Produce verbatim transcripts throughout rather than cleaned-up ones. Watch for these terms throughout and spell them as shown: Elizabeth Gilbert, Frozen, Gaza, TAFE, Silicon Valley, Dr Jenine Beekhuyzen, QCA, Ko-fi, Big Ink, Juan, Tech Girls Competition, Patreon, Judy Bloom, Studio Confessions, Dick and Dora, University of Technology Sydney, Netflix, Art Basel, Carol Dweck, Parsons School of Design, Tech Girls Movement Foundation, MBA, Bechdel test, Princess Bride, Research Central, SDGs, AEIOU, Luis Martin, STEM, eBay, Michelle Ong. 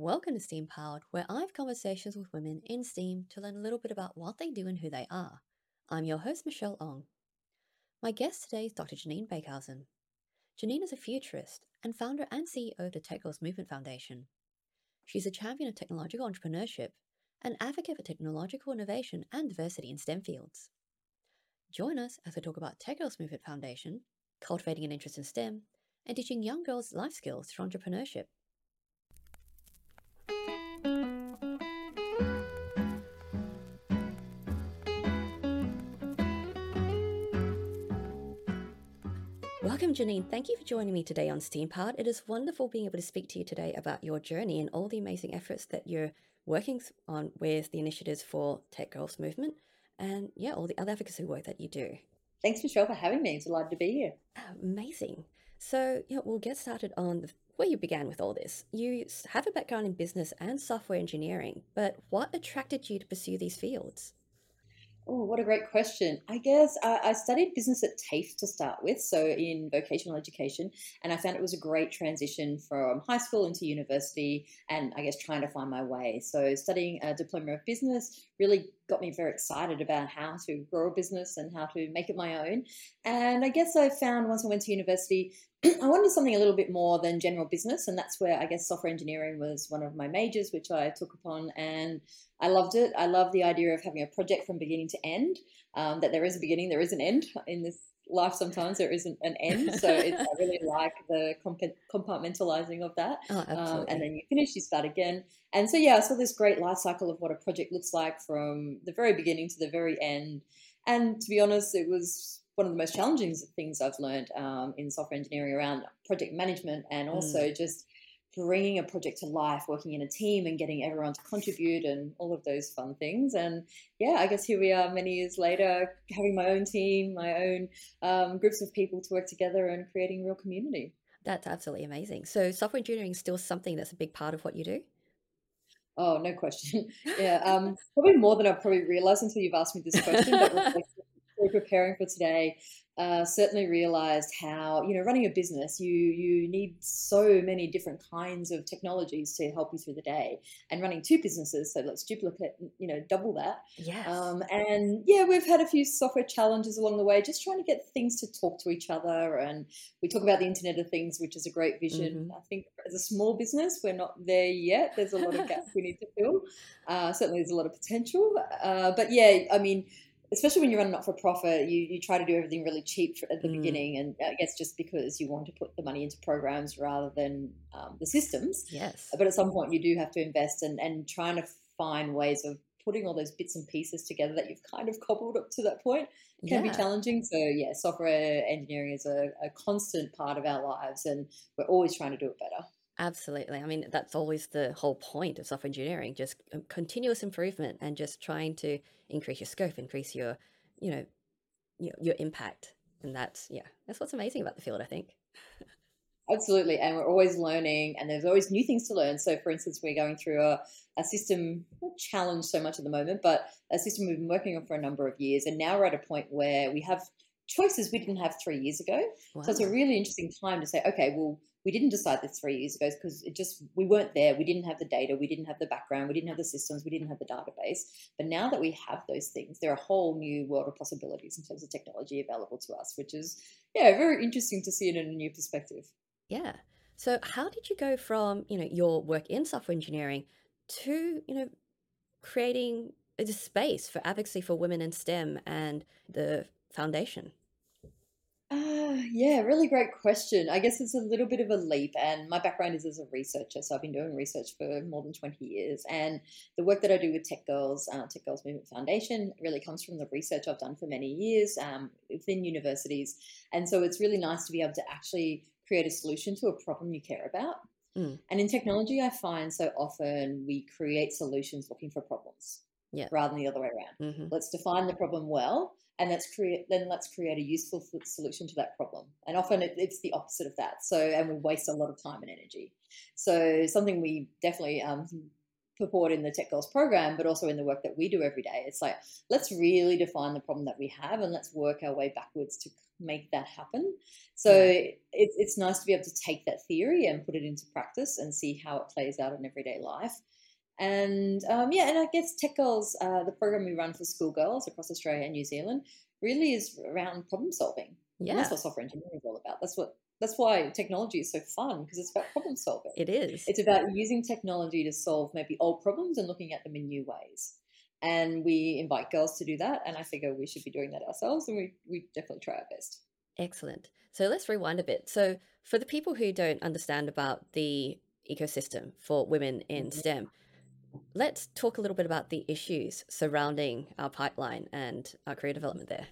Welcome to STEAM Powered, where I have conversations with women in STEAM to learn a little bit about what they do and who they are. I'm your host, Michelle Ong. My guest today is Doctor Jenine Beekhuyzen. Jenine is a futurist and founder and C E O of the Tech Girls Movement Foundation. She's a champion of technological entrepreneurship, an advocate for technological innovation and diversity in STEM fields. Join us as we talk about Tech Girls Movement Foundation, cultivating an interest in STEM, and teaching young girls life skills through entrepreneurship. Welcome, Jenine. Thank you for joining me today on STEAM Powered. It is wonderful being able to speak to you today about your journey and all the amazing efforts that you're working on with the initiatives for Tech Girls Movement and, yeah, all the other advocacy work that you do. Thanks, Michelle, for having me. It's a delight to be here. Amazing. So, yeah, we'll get started on the, where you began with all this. You have a background in business and software engineering, but what attracted you to pursue these fields? Oh, what a great question. I guess I, I studied business at TAFE to start with, so in vocational education, and I found it was a great transition from high school into university and I guess trying to find my way. So studying a diploma of business really got me very excited about how to grow a business and how to make it my own. And I guess I found once I went to university, I wanted something a little bit more than general business, and that's where I guess software engineering was one of my majors, which I took upon, and I loved it. I love the idea of having a project from beginning to end, um, that there is a beginning, there is an end. In this life sometimes there isn't an end, so it's, I really like the comp- compartmentalizing of that. Oh, um, and then you finish, you start again. And so, yeah, I saw this great life cycle of what a project looks like from the very beginning to the very end. And to be honest, it was one of the most challenging things I've learned um, in software engineering around project management and also mm. just bringing a project to life, working in a team and getting everyone to contribute and all of those fun things. And yeah, I guess here we are many years later, having my own team, my own um, groups of people to work together and creating real community. That's absolutely amazing. So software engineering is still something that's a big part of what you do? Oh, no question. Yeah, um, probably more than I probably realised until you've asked me this question, but preparing for today, uh, certainly realized how, you know, running a business, you you need so many different kinds of technologies to help you through the day, and running two businesses, so let's duplicate, you know, double that. Yes. Um, and yeah, we've had a few software challenges along the way, just trying to get things to talk to each other. And we talk about the Internet of Things, which is a great vision. Mm-hmm. I think as a small business, we're not there yet. There's a lot of gaps we need to fill. Uh, certainly there's a lot of potential. Uh, but yeah, I mean, especially when you run a not-for-profit, you, you try to do everything really cheap at the mm. beginning, and I guess just because you want to put the money into programs rather than um, the systems. Yes. But at some point you do have to invest and, and trying to find ways of putting all those bits and pieces together that you've kind of cobbled up to that point can yeah. be challenging. So, yeah, software engineering is a, a constant part of our lives, and we're always trying to do it better. Absolutely. I mean, that's always the whole point of software engineering, just continuous improvement and just trying to increase your scope, increase your, you know, your, your impact. And that's, yeah, that's what's amazing about the field, I think. Absolutely. And we're always learning and there's always new things to learn. So, for instance, we're going through a, a system, not challenge so much at the moment, but a system we've been working on for a number of years. And now we're at a point where we have choices we didn't have three years ago. Wow. So it's a really interesting time to say, okay, well, we didn't decide this three years ago because it just, we weren't there. We didn't have the data. We didn't have the background. We didn't have the systems. We didn't have the database. But now that we have those things, there are a whole new world of possibilities in terms of technology available to us, which is, yeah, very interesting to see it in a new perspective. Yeah. So how did you go from, you know, your work in software engineering to, you know, creating a space for advocacy for women in STEM and the foundation? Uh, yeah, really great question. I guess it's a little bit of a leap, and my background is as a researcher, so I've been doing research for more than twenty years, and the work that I do with Tech Girls, uh, Tech Girls Movement Foundation really comes from the research I've done for many years um, within universities, and so it's really nice to be able to actually create a solution to a problem you care about. Mm. And in technology, I find so often we create solutions looking for problems. Yeah. Rather than the other way around. Mm-hmm. Let's define the problem well, and let's create. Then let's create a useful solution to that problem. And often it, it's the opposite of that. So, and we waste a lot of time and energy. So, something we definitely um, purport in the Tech Girls program, but also in the work that we do every day. It's like, let's really define the problem that we have and let's work our way backwards to make that happen. So yeah. it's, it's nice to be able to take that theory and put it into practice and see how it plays out in everyday life. And um, yeah, and I guess Tech Girls, uh, the program we run for school girls across Australia and New Zealand, really is around problem solving. Yeah. And that's what software engineering is all about. That's what That's why technology is so fun, because it's about problem solving. It is. It's about using technology to solve maybe old problems and looking at them in new ways. And we invite girls to do that. And I figure we should be doing that ourselves. And we, we definitely try our best. Excellent. So let's rewind a bit. So for the people who don't understand about the ecosystem for women in mm-hmm. STEM, let's talk a little bit about the issues surrounding our pipeline and our career development there.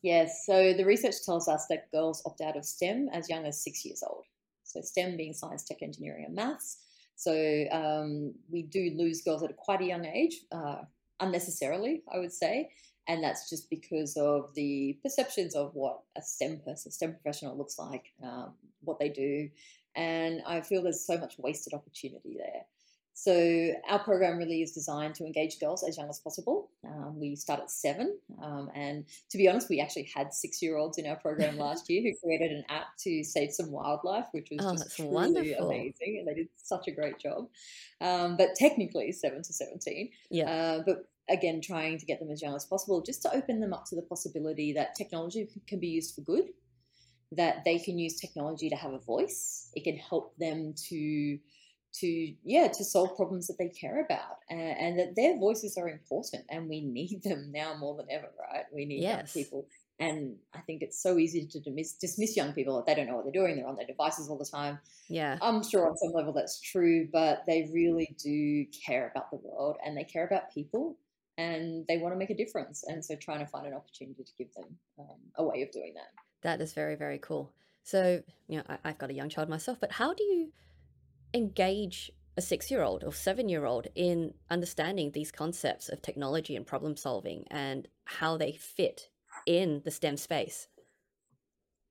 Yes, so the research tells us that girls opt out of STEM as young as six years old. So STEM being science, tech, engineering and maths. So um, we do lose girls at a quite a young age, uh, unnecessarily, I would say. And that's just because of the perceptions of what a STEM person, STEM professional looks like, um, what they do. And I feel there's so much wasted opportunity there. So our program really is designed to engage girls as young as possible. Um, we start at seven. Um, and to be honest, we actually had six-year-olds in our program last year who created an app to save some wildlife, which was oh, just truly wonderful. Amazing. And they did such a great job. Um, but technically seven to seventeen. Yeah. Uh, but again, trying to get them as young as possible just to open them up to the possibility that technology can be used for good, that they can use technology to have a voice. It can help them to... to, yeah, to solve problems that they care about, and, and that their voices are important and we need them now more than ever, right? We need yes. young people. And I think it's so easy to dismiss, dismiss young people if they don't know what they're doing. They're on their devices all the time. Yeah. I'm sure on some level that's true, but they really do care about the world and they care about people and they want to make a difference. And so trying to find an opportunity to give them um, a way of doing that. That is very, very cool. So, you know, I, I've got a young child myself, but how do you engage a six-year-old or seven-year-old in understanding these concepts of technology and problem solving and how they fit in the STEM space?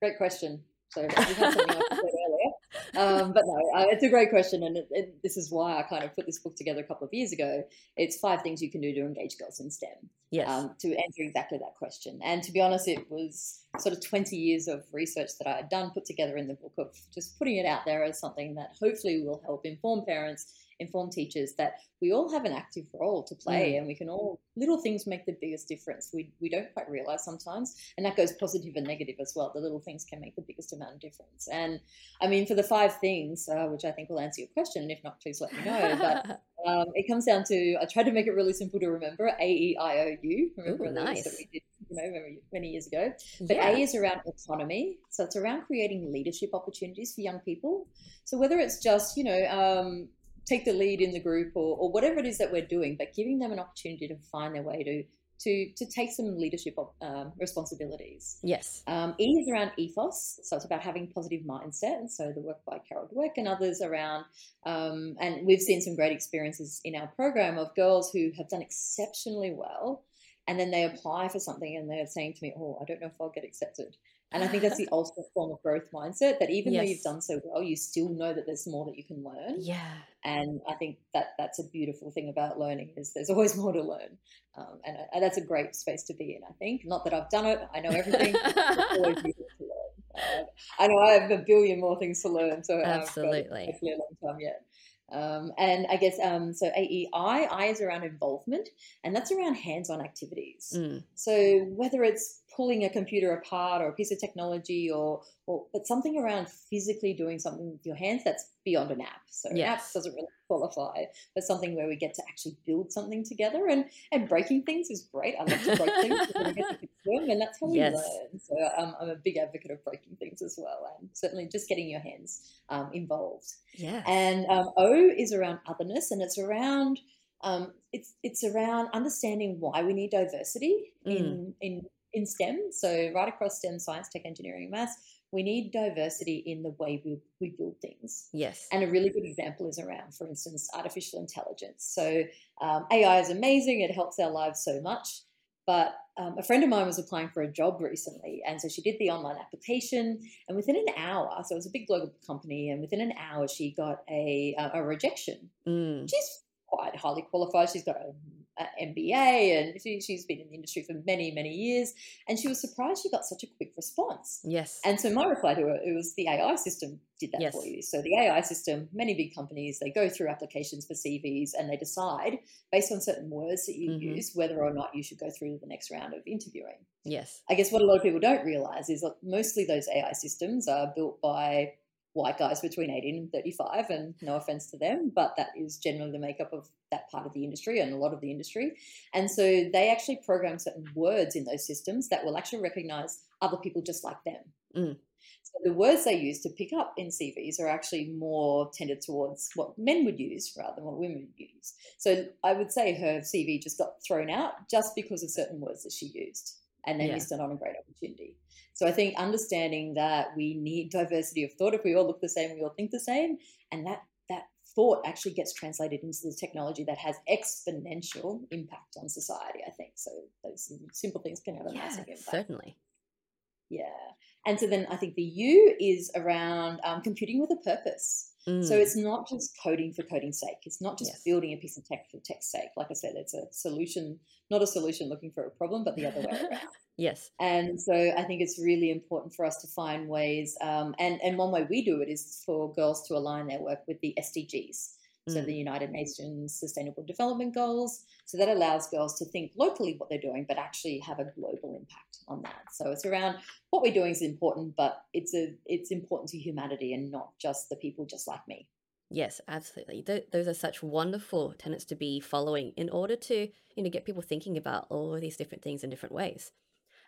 Great question. So we had something I said earlier, um, but no, uh, it's a great question, and it, it, this is why I kind of put this book together a couple of years ago. It's five things you can do to engage girls in STEM. Yes. Um, to answer exactly that question, and to be honest, it was sort of twenty years of research that I had done put together in the book of just putting it out there as something that hopefully will help inform parents, inform teachers that we all have an active role to play mm. and we can all, little things make the biggest difference. We we don't quite realize sometimes, and that goes positive and negative as well. The little things can make the biggest amount of difference. And I mean, for the five things, uh, which I think will answer your question, and if not, please let me know. But um, it comes down to, I tried to make it really simple to remember, A E I O U. Remember Ooh, nice. That we did, you know, many years ago. But yeah. A is around autonomy. So it's around creating leadership opportunities for young people. So whether it's just, you know, um, take the lead in the group or, or whatever it is that we're doing, but giving them an opportunity to find their way to to to take some leadership um, responsibilities. Yes. Um, E is around ethos. So it's about having positive mindset. And so the work by Carol Dweck and others around, um, and we've seen some great experiences in our program of girls who have done exceptionally well. And then they apply for something and they're saying to me, oh, I don't know if I'll get accepted. And I think that's the ultimate form of growth mindset, that even yes. though you've done so well, you still know that there's more that you can learn. Yeah. And I think that that's a beautiful thing about learning, is there's always more to learn. Um, and, and that's a great space to be in, I think. Not that I've done it. I know everything. There's always beautiful to learn. Uh, I know I have a billion more things to learn. So absolutely. I've got hopefully a long time yet. Um, and I guess, um, so A E I, I is around involvement, and that's around hands-on activities. Mm. So whether it's pulling a computer apart or a piece of technology or, or, but something around physically doing something with your hands, that's beyond an app. So yes. an app doesn't really qualify, but something where we get to actually build something together, and, and breaking things is great. I love to break things, so we get to fix them, and that's how we yes. learn. So um, I'm a big advocate of breaking things as well, and certainly just getting your hands um, involved. Yeah. And um, O is around otherness, and it's around um, it's it's around understanding why we need diversity mm. in in in STEM. So right across STEM, science, tech, engineering, maths. We need diversity in the way we, we build things. Yes. And a really good example is around, for instance, artificial intelligence. So um, A I is amazing. It helps our lives so much. But um, a friend of mine was applying for a job recently, and so she did the online application, and within an hour, so it was a big global company, and within an hour she got a, uh, a rejection. Mm. She's quite highly qualified. She's got an M B A and she, she's been in the industry for many, many years. And she was surprised she got such a quick response. Yes. And so my reply to her, it was the A I system did that yes. for you. So the A I system, many big companies, they go through applications for C Vs and they decide based on certain words that you mm-hmm. use whether or not you should go through the next round of interviewing. Yes. I guess what a lot of people don't realize is that mostly those A I systems are built by white guys between eighteen and thirty-five, and no offense to them, but that is generally the makeup of that part of the industry and a lot of the industry. And so they actually program certain words in those systems that will actually recognize other people just like them. Mm. So the words they use to pick up in C Vs are actually more tended towards what men would use rather than what women would use. So I would say her C V just got thrown out just because of certain words that she used. And they yeah. missed out on a great opportunity. So I think understanding that we need diversity of thought. If we all look the same, we all think the same. And that that thought actually gets translated into the technology that has exponential impact on society, I think. So those simple things can have a yeah, massive impact. Certainly. Yeah. And so then I think the U is around um, computing with a purpose. Mm. So it's not just coding for coding's sake. It's not just yes. building a piece of tech for tech's sake. Like I said, it's a solution, not a solution looking for a problem, but the other way around. Yes. And so I think it's really important for us to find ways. Um, and, and one way we do it is for girls to align their work with the S D Gs. So the United Nations Sustainable Development Goals. So that allows girls to think locally what they're doing, but actually have a global impact on that. So it's around what we're doing is important, but it's a it's important to humanity and not just the people just like me. Yes, absolutely. Th- those are such wonderful tenets to be following in order to, you know, get people thinking about all of these different things in different ways.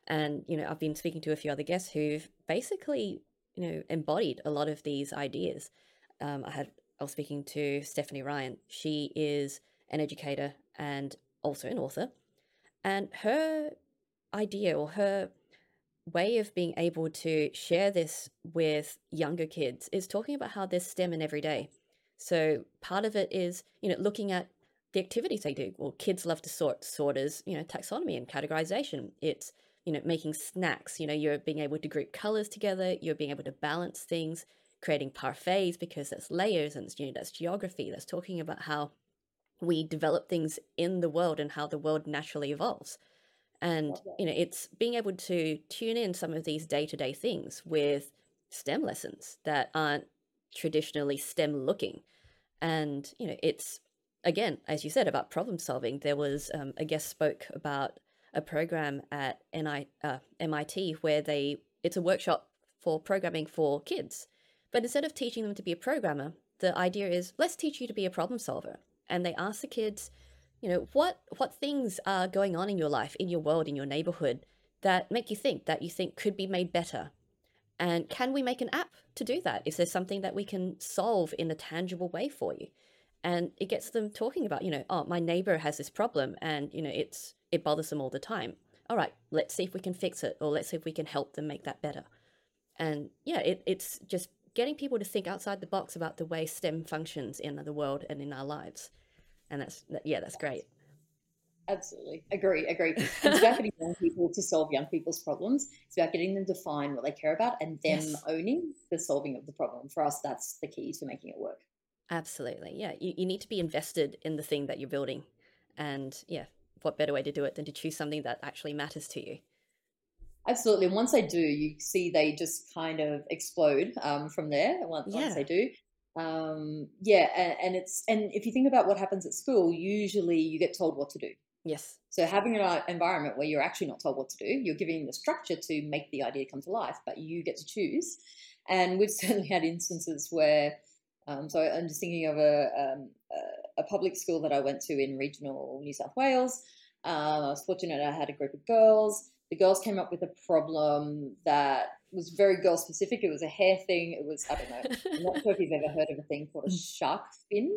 And, you know, I've been speaking to a few other guests who've basically, you know, embodied a lot of these ideas. Um, I had I was speaking to Stephanie Ryan. She is an educator and also an author. And her idea or her way of being able to share this with younger kids is talking about how there's STEM in every day. So part of it is, you know, looking at the activities they do. Well, kids love to sort sorters, you know, taxonomy and categorization. It's, you know, making snacks, you know, you're being able to group colors together, you're being able to balance things, creating parfaits because that's layers and, you know, that's geography. That's talking about how we develop things in the world and how the world naturally evolves. And, you know, it's being able to tune in some of these day-to-day things with STEM lessons that aren't traditionally STEM looking. And, you know, it's, again, as you said, about problem solving. There was um, a guest spoke about a program at N I, uh, M I T where they, it's a workshop for programming for kids. But instead of teaching them to be a programmer, the idea is, let's teach you to be a problem solver. And they ask the kids, you know, what what things are going on in your life, in your world, in your neighborhood that make you think, that you think could be made better? And can we make an app to do that? Is there something that we can solve in a tangible way for you? And it gets them talking about, you know, oh, my neighbor has this problem and, you know, it's it bothers them all the time. All right, let's see if we can fix it, or let's see if we can help them make that better. And yeah, it, it's just getting people to think outside the box about the way STEM functions in the world and in our lives. And that's, yeah, that's great. Absolutely. Agree, agree. It's about getting young people to solve young people's problems. It's about getting them to find what they care about and them yes. owning the solving of the problem. For us, that's the key to making it work. Absolutely. Yeah. You, you need to be invested in the thing that you're building. And yeah, what better way to do it than to choose something that actually matters to you? Absolutely. And once they do, you see they just kind of explode um, from there once, yeah. once they do. Um, yeah. And, and it's and if you think about what happens at school, usually you get told what to do. Yes. So having an environment where you're actually not told what to do, you're giving the structure to make the idea come to life, but you get to choose. And we've certainly had instances where, um, so I'm just thinking of a, um, a public school that I went to in regional New South Wales. Um, I was fortunate I had a group of girls. The girls came up with a problem that was very girl specific. It was a hair thing. It was, I don't know, I'm not sure if you've ever heard of a thing called a shark fin.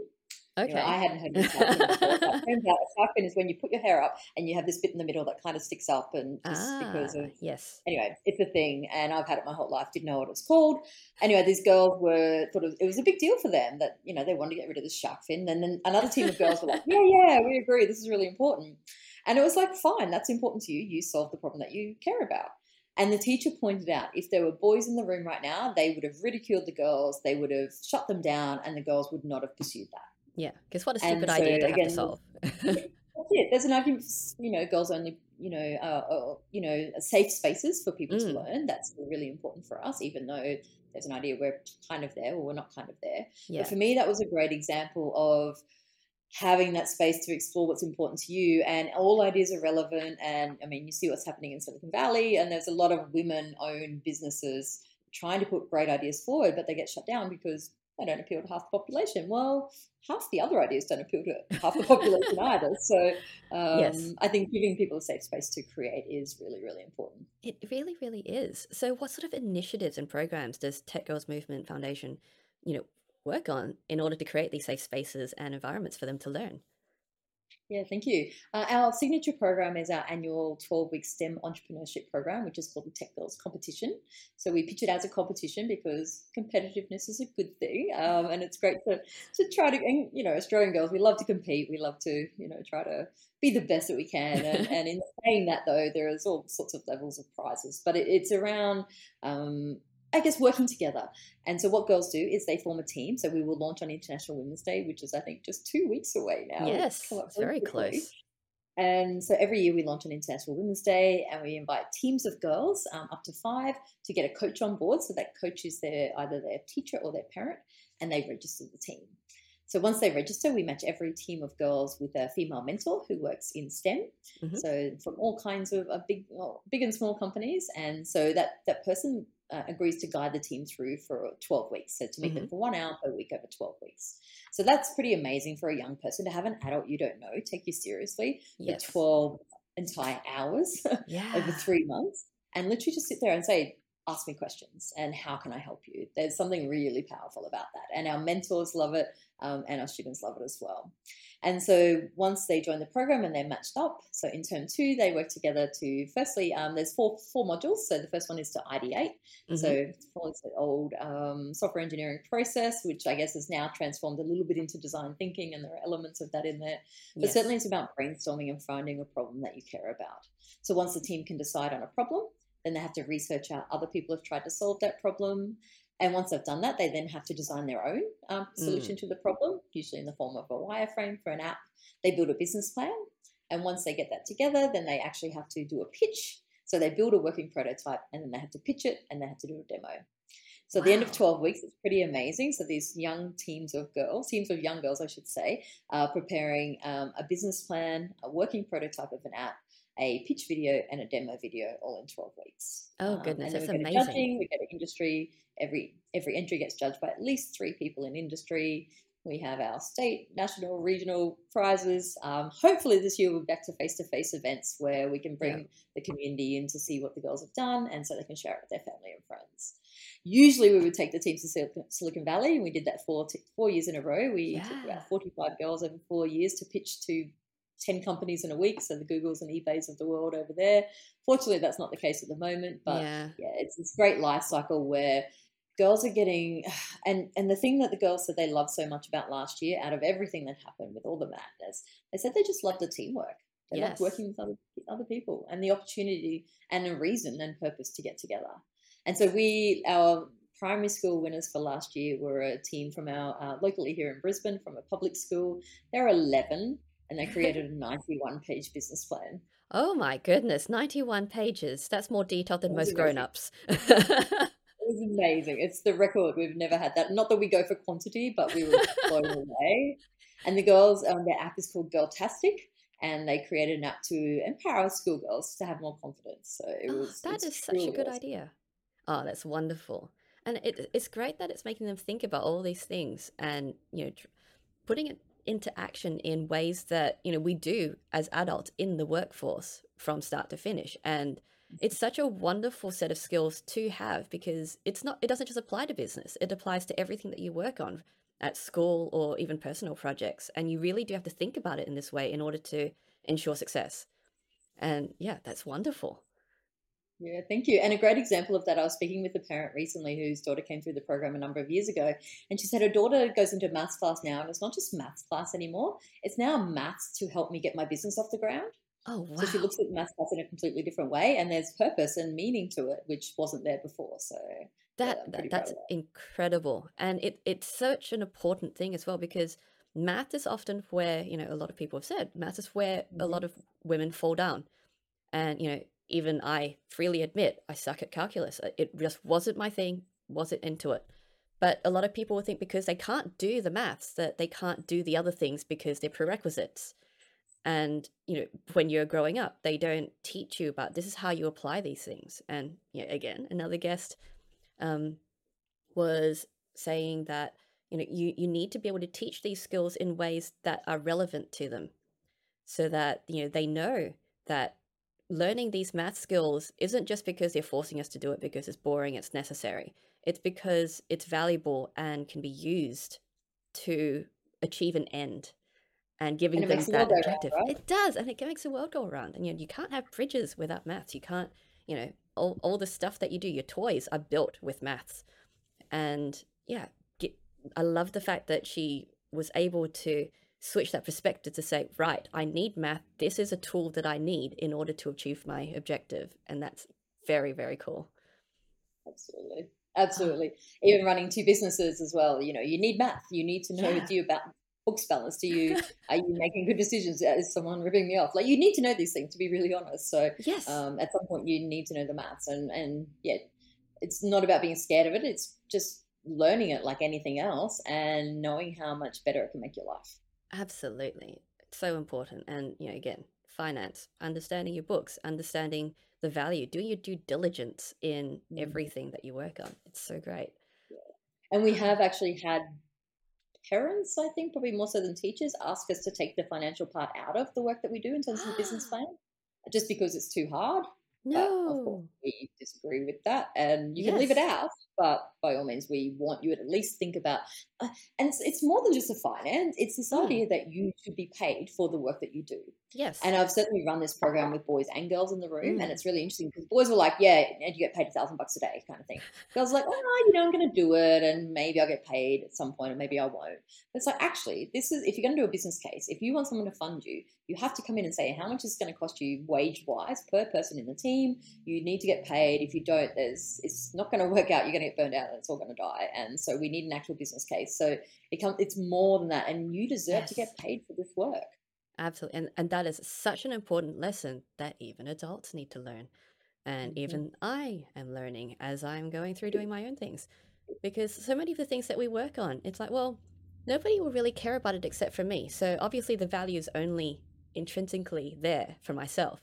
Okay. You know, I hadn't heard of a shark fin before. It turns out a shark fin is when you put your hair up and you have this bit in the middle that kind of sticks up and just ah, because of, yes. Anyway, it's a thing and I've had it my whole life, didn't know what it was called. Anyway, these girls were, thought it was a big deal for them that, you know, they wanted to get rid of the shark fin. And then another team of girls were like, yeah, yeah, we agree. This is really important. And it was like, fine, that's important to you. You solve the problem that you care about. And the teacher pointed out if there were boys in the room right now, they would have ridiculed the girls, they would have shut them down, and the girls would not have pursued that. Yeah, because what a stupid so, idea to again, have to solve. That's it. There's an argument for, you know, girls only, you know, uh, you know, safe spaces for people mm. to learn. That's really important for us, even though there's an idea we're kind of there or we're not kind of there. Yeah. But for me, that was a great example of having that space to explore what's important to you, and all ideas are relevant. And I mean, you see what's happening in Silicon Valley, and there's a lot of women-owned businesses trying to put great ideas forward, but they get shut down because they don't appeal to half the population. Well, half the other ideas don't appeal to half the population either. So um, yes. I think giving people a safe space to create is really, really important. It really, really is. So what sort of initiatives and programs does Tech Girls Movement Foundation, you know, work on in order to create these safe spaces and environments for them to learn? Yeah, thank you. Uh, our signature program is our annual twelve-week STEM entrepreneurship program, which is called the Tech Girls Competition. So we pitch it as a competition because competitiveness is a good thing, um, and it's great to, to try to, and, you know, Australian girls, we love to compete. We love to, you know, try to be the best that we can. And, and in saying that, though, there is all sorts of levels of prizes. But it, it's around... Um, I guess working together. And so what girls do is they form a team. So we will launch on International Women's Day, which is I think just two weeks away now. Yes, very close. And so every year we launch on International Women's Day, and we invite teams of girls, um, up to five, to get a coach on board. So that coach is their either their teacher or their parent, and they register the team. So once they register, we match every team of girls with a female mentor who works in STEM. Mm-hmm. So from all kinds of uh, big, well, big and small companies. And so that, that person uh, agrees to guide the team through for twelve weeks. So to meet mm-hmm. them for one hour per week over twelve weeks. So that's pretty amazing for a young person to have an adult you don't know take you seriously yes. for twelve entire hours yeah. over three months and literally just sit there and say, ask me questions and how can I help you? There's something really powerful about that. And our mentors love it, um, and our students love it as well. And so once they join the program and they're matched up, so in term two, they work together to firstly, um, there's four four modules. So the first one is to ideate. Mm-hmm. So follows the old um, software engineering process, which I guess is now transformed a little bit into design thinking, and there are elements of that in there. But yes. certainly it's about brainstorming and finding a problem that you care about. So once the team can decide on a problem, then they have to research how other people have tried to solve that problem. And once they've done that, they then have to design their own um, solution mm. to the problem, usually in the form of a wireframe for an app. They build a business plan. And once they get that together, then they actually have to do a pitch. So they build a working prototype, and then they have to pitch it, and they have to do a demo. So at wow. the end of twelve weeks, it's pretty amazing. So these young teams of girls, teams of young girls, I should say, are preparing um, a business plan, a working prototype of an app, a pitch video, and a demo video, all in twelve weeks. Oh goodness, um, that's amazing. Judging, we go to industry. Every every entry gets judged by at least three people in industry. We have our state, national, regional prizes. Um, hopefully this year we'll be back to face-to-face events where we can bring yeah. the community in to see what the girls have done, and so they can share it with their family and friends. Usually we would take the teams to Silicon Valley, and we did that four, four years in a row. We yeah. took about forty-five girls over four years to pitch to ten companies in a week, so the Googles and eBays of the world over there. Fortunately, that's not the case at the moment, but yeah, yeah it's this great life cycle where girls are getting, and, and the thing that the girls said they loved so much about last year, out of everything that happened with all the madness, they said they just loved the teamwork. They yes. loved working with other, other people, and the opportunity and a reason and purpose to get together. And so we, our primary school winners for last year were a team from our, uh, locally here in Brisbane, from a public school. There are eleven. And they created a ninety-one page business plan. Oh my goodness, ninety-one pages. That's more detailed than most grown-ups. It was amazing. It's the record. We've never had that. Not that we go for quantity, but we were blown away. And the girls, um, their app is called Girltastic, and they created an app to empower schoolgirls to have more confidence. So it was oh, that is such a good awesome. idea. Oh, that's wonderful. And it, it's great that it's making them think about all these things and, you know, tr- putting it into action in ways that, you know, we do as adults in the workforce from start to finish. And it's such a wonderful set of skills to have, because it's not, it doesn't just apply to business. It applies to everything that you work on at school or even personal projects. And you really do have to think about it in this way in order to ensure success. And yeah, that's wonderful. Yeah, thank you. And a great example of that, I was speaking with a parent recently whose daughter came through the program a number of years ago, and she said her daughter goes into maths class now, and it's not just maths class anymore. It's now maths to help me get my business off the ground. Oh, wow. So she looks at maths class in a completely different way, and there's purpose and meaning to it, which wasn't there before. So that, yeah, that that's incredible. And it it's such an important thing as well, because math is often where, you know, a lot of people have said, math is where mm-hmm. a lot of women fall down. And, you know, even I freely admit I suck at calculus. It just wasn't my thing, wasn't into it. But a lot of people will think because they can't do the maths that they can't do the other things because they're prerequisites. And, you know, when you're growing up, they don't teach you about this is how you apply these things. And, you know, again, another guest um, was saying that, you know, you, you need to be able to teach these skills in ways that are relevant to them so that, you know, they know that learning these math skills isn't just because they're forcing us to do it because it's boring, it's necessary. It's because it's valuable and can be used to achieve an end. And giving and things that objective, around, right? It does, and it makes the world go around. And you know, you can't have bridges without maths. You can't, you know, all all the stuff that you do, your toys are built with maths. And yeah, get, I love the fact that she was able to switch that perspective to say, right, I need math. This is a tool that I need in order to achieve my objective, and that's very, very cool. Absolutely, absolutely. Oh. Even running two businesses as well. You know, you need math. You need to know yeah. do about. Books balance? Do you are you making good decisions? Is someone ripping me off? Like, you need to know these things, to be really honest. So yes, um, at some point you need to know the maths, and and yeah, it's not about being scared of it. It's just learning it like anything else, and knowing how much better it can make your life. Absolutely, it's so important. And you know, again, finance, understanding your books, understanding the value, doing your due diligence in everything that you work on. It's so great. Yeah. And we have actually had. Parents, I think, probably more so than teachers, ask us to take the financial part out of the work that we do in terms of the business plan, just because it's too hard. No, but of course we disagree with that, and you yes. can leave it out. But by all means, we want you to at least think about, uh, and it's, it's more than just the finance. It's this mm. idea that you should be paid for the work that you do. Yes, and I've certainly run this program with boys and girls in the room, mm. and it's really interesting because boys were like, "Yeah, and you get paid a thousand bucks a day," kind of thing. Girls were like, "Oh, you know, I'm going to do it, and maybe I'll get paid at some point, and maybe I won't." But it's like, actually, this is if you're going to do a business case, if you want someone to fund you, you have to come in and say how much is going to cost you wage-wise per person in the team. You need to get paid. If you don't, there's it's not going to work out. You're going to get burned out, and it's all going to die. And so we need an actual business case. So it comes. It's more than that, and you deserve yes. to get paid for this work. Absolutely, and and that is such an important lesson that even adults need to learn, and mm-hmm. even I am learning as I'm going through doing my own things, because so many of the things that we work on, it's like, well, nobody will really care about it except for me. So obviously, the value is only intrinsically there for myself.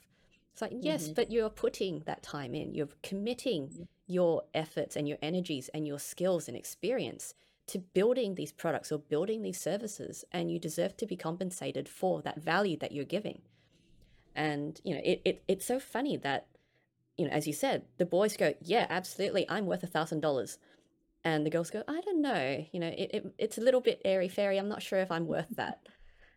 It's like, yes, mm-hmm. but you're putting that time in. You're committing mm-hmm. your efforts and your energies and your skills and experience to building these products or building these services, and you deserve to be compensated for that value that you're giving. And, you know, it, it it's so funny that, you know, as you said, the boys go, yeah, absolutely, I'm worth a thousand dollars. And the girls go, I don't know, you know, it, it it's a little bit airy-fairy. I'm not sure if I'm worth that.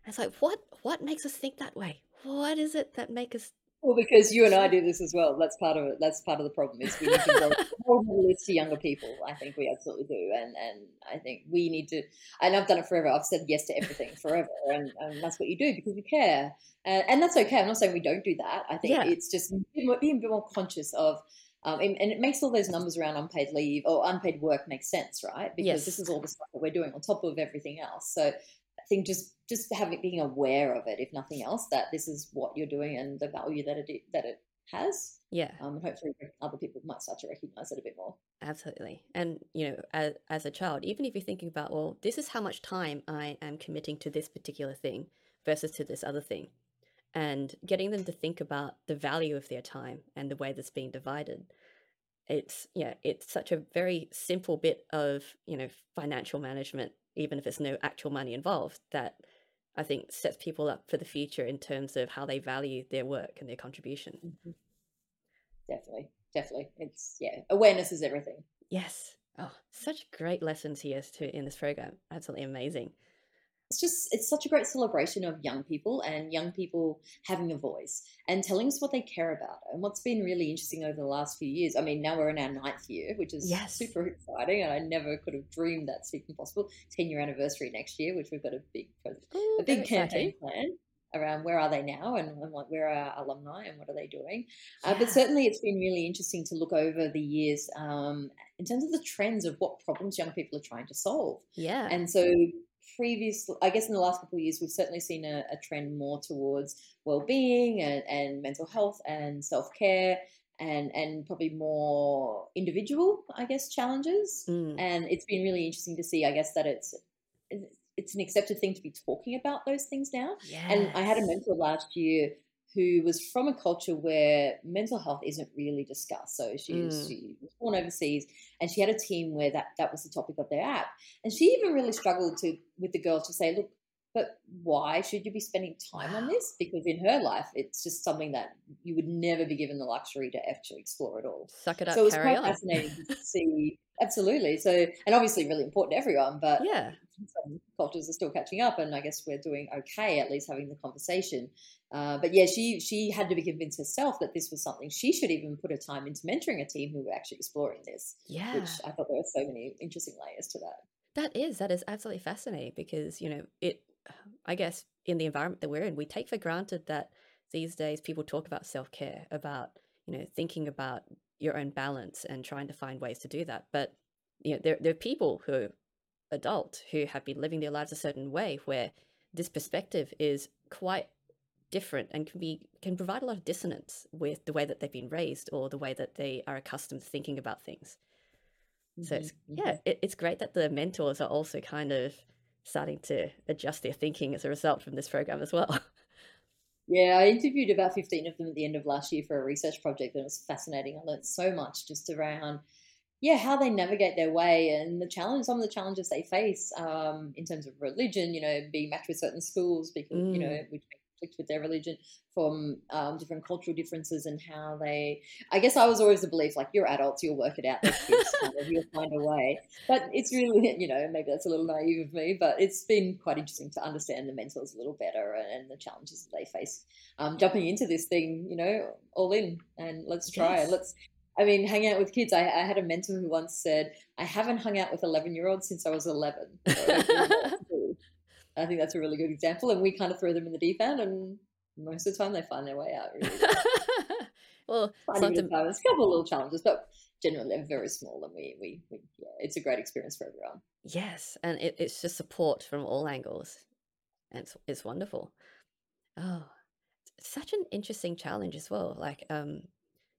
And it's like, what what makes us think that way? What is it that makes us... Well, because you and I do this as well. That's part of it. That's part of the problem is we need to build more of a list to younger people. I think we absolutely do. And and I think we need to, and I've done it forever. I've said yes to everything forever. And, and that's what you do because you care. And, and that's okay. I'm not saying we don't do that. I think yeah. it's just being a bit more conscious of, um, and, and it makes all those numbers around unpaid leave or unpaid work make sense, right? Because yes. this is all the stuff that we're doing on top of everything else. So I think just just having being aware of it, if nothing else, that this is what you're doing and the value that it that it has. Yeah. Um, and hopefully other people might start to recognize it a bit more. Absolutely. And, you know, as, as a child, even if you're thinking about, well, this is how much time I am committing to this particular thing versus to this other thing, and getting them to think about the value of their time and the way that's being divided. It's, yeah, it's such a very simple bit of, you know, financial management, even if it's no actual money involved, that I think sets people up for the future in terms of how they value their work and their contribution. Mm-hmm. Definitely, definitely. It's, yeah, awareness is everything. Yes. Oh, such great lessons here to, in this program. Absolutely amazing. It's just, it's such a great celebration of young people and young people having a voice and telling us what they care about. And what's been really interesting over the last few years, I mean, now we're in our ninth year, which is yes. super exciting. And I never could have dreamed that's even possible. ten year anniversary next year, which we've got a big, Ooh, a big campaign plan around where are they now and, and what, where are our alumni and what are they doing. Yeah. Uh, but certainly it's been really interesting to look over the years um, in terms of the trends of what problems young people are trying to solve. Yeah. And so previously, I guess in the last couple of years, we've certainly seen a, a trend more towards well-being and, and mental health and self-care and, and probably more individual, I guess, challenges. Mm. And it's been really interesting to see, I guess, that it's, it's an accepted thing to be talking about those things now. Yes. And I had a mentor last year who was from a culture where mental health isn't really discussed. So she, mm. she was born overseas, and she had a team where that, that was the topic of their app. And she even really struggled to with the girls to say, look, but why should you be spending time wow. on this? Because in her life, it's just something that you would never be given the luxury to actually explore at all. Suck it up, so it was quite on. Fascinating to see. Absolutely. So, and obviously really important to everyone, but yeah. some cultures are still catching up, and I guess we're doing okay, at least having the conversation. Uh, but yeah, she she had to be convinced herself that this was something she should even put her time into mentoring a team who were actually exploring this. Yeah. Which I thought there were so many interesting layers to that. That is, that is absolutely fascinating because, you know, it, I guess in the environment that we're in, we take for granted that these days people talk about self-care, about, you know, thinking about your own balance and trying to find ways to do that. But, you know, there, there are people who, adult, who have been living their lives a certain way where this perspective is quite different and can be can provide a lot of dissonance with the way that they've been raised or the way that they are accustomed to thinking about things. Mm-hmm. So it's, yeah, it, it's great that the mentors are also kind of starting to adjust their thinking as a result from this program as well. Yeah, I interviewed about fifteen of them at the end of last year for a research project, and it was fascinating. I learned so much just around, yeah, how they navigate their way and the challenge, some of the challenges they face um, in terms of religion, you know, being matched with certain schools because, mm. you know, which conflict with their religion, from um, different cultural differences and how they, I guess I was always the belief, like, you're adults, you'll work it out, kids, you know, you'll find a way. But it's really, you know, maybe that's a little naive of me, but it's been quite interesting to understand the mentors a little better and the challenges that they face um, jumping into this thing, you know, all in, and let's try yes. it. Let's, I mean, hang out with kids. I, I had a mentor who once said, I haven't hung out with eleven-year-olds since I was eleven. So I think that's a really good example. And we kind of throw them in the deep end, and most of the time they find their way out. Really. Well, it's not to... a couple of little challenges, but generally they're very small, and we, we, we yeah, it's a great experience for everyone. Yes, and it, it's just support from all angles. And it's, it's wonderful. Oh, it's such an interesting challenge as well. Like, um,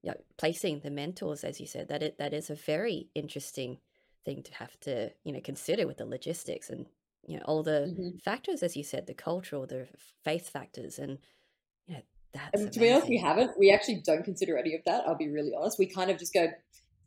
yeah, placing the mentors, as you said, that it that is a very interesting thing to have to, you know, consider with the logistics and, you know, all the mm-hmm. factors, as you said, the cultural, the faith factors, and you know, that's and to be honest, we haven't we actually don't consider any of that. I'll be really honest, we kind of just go,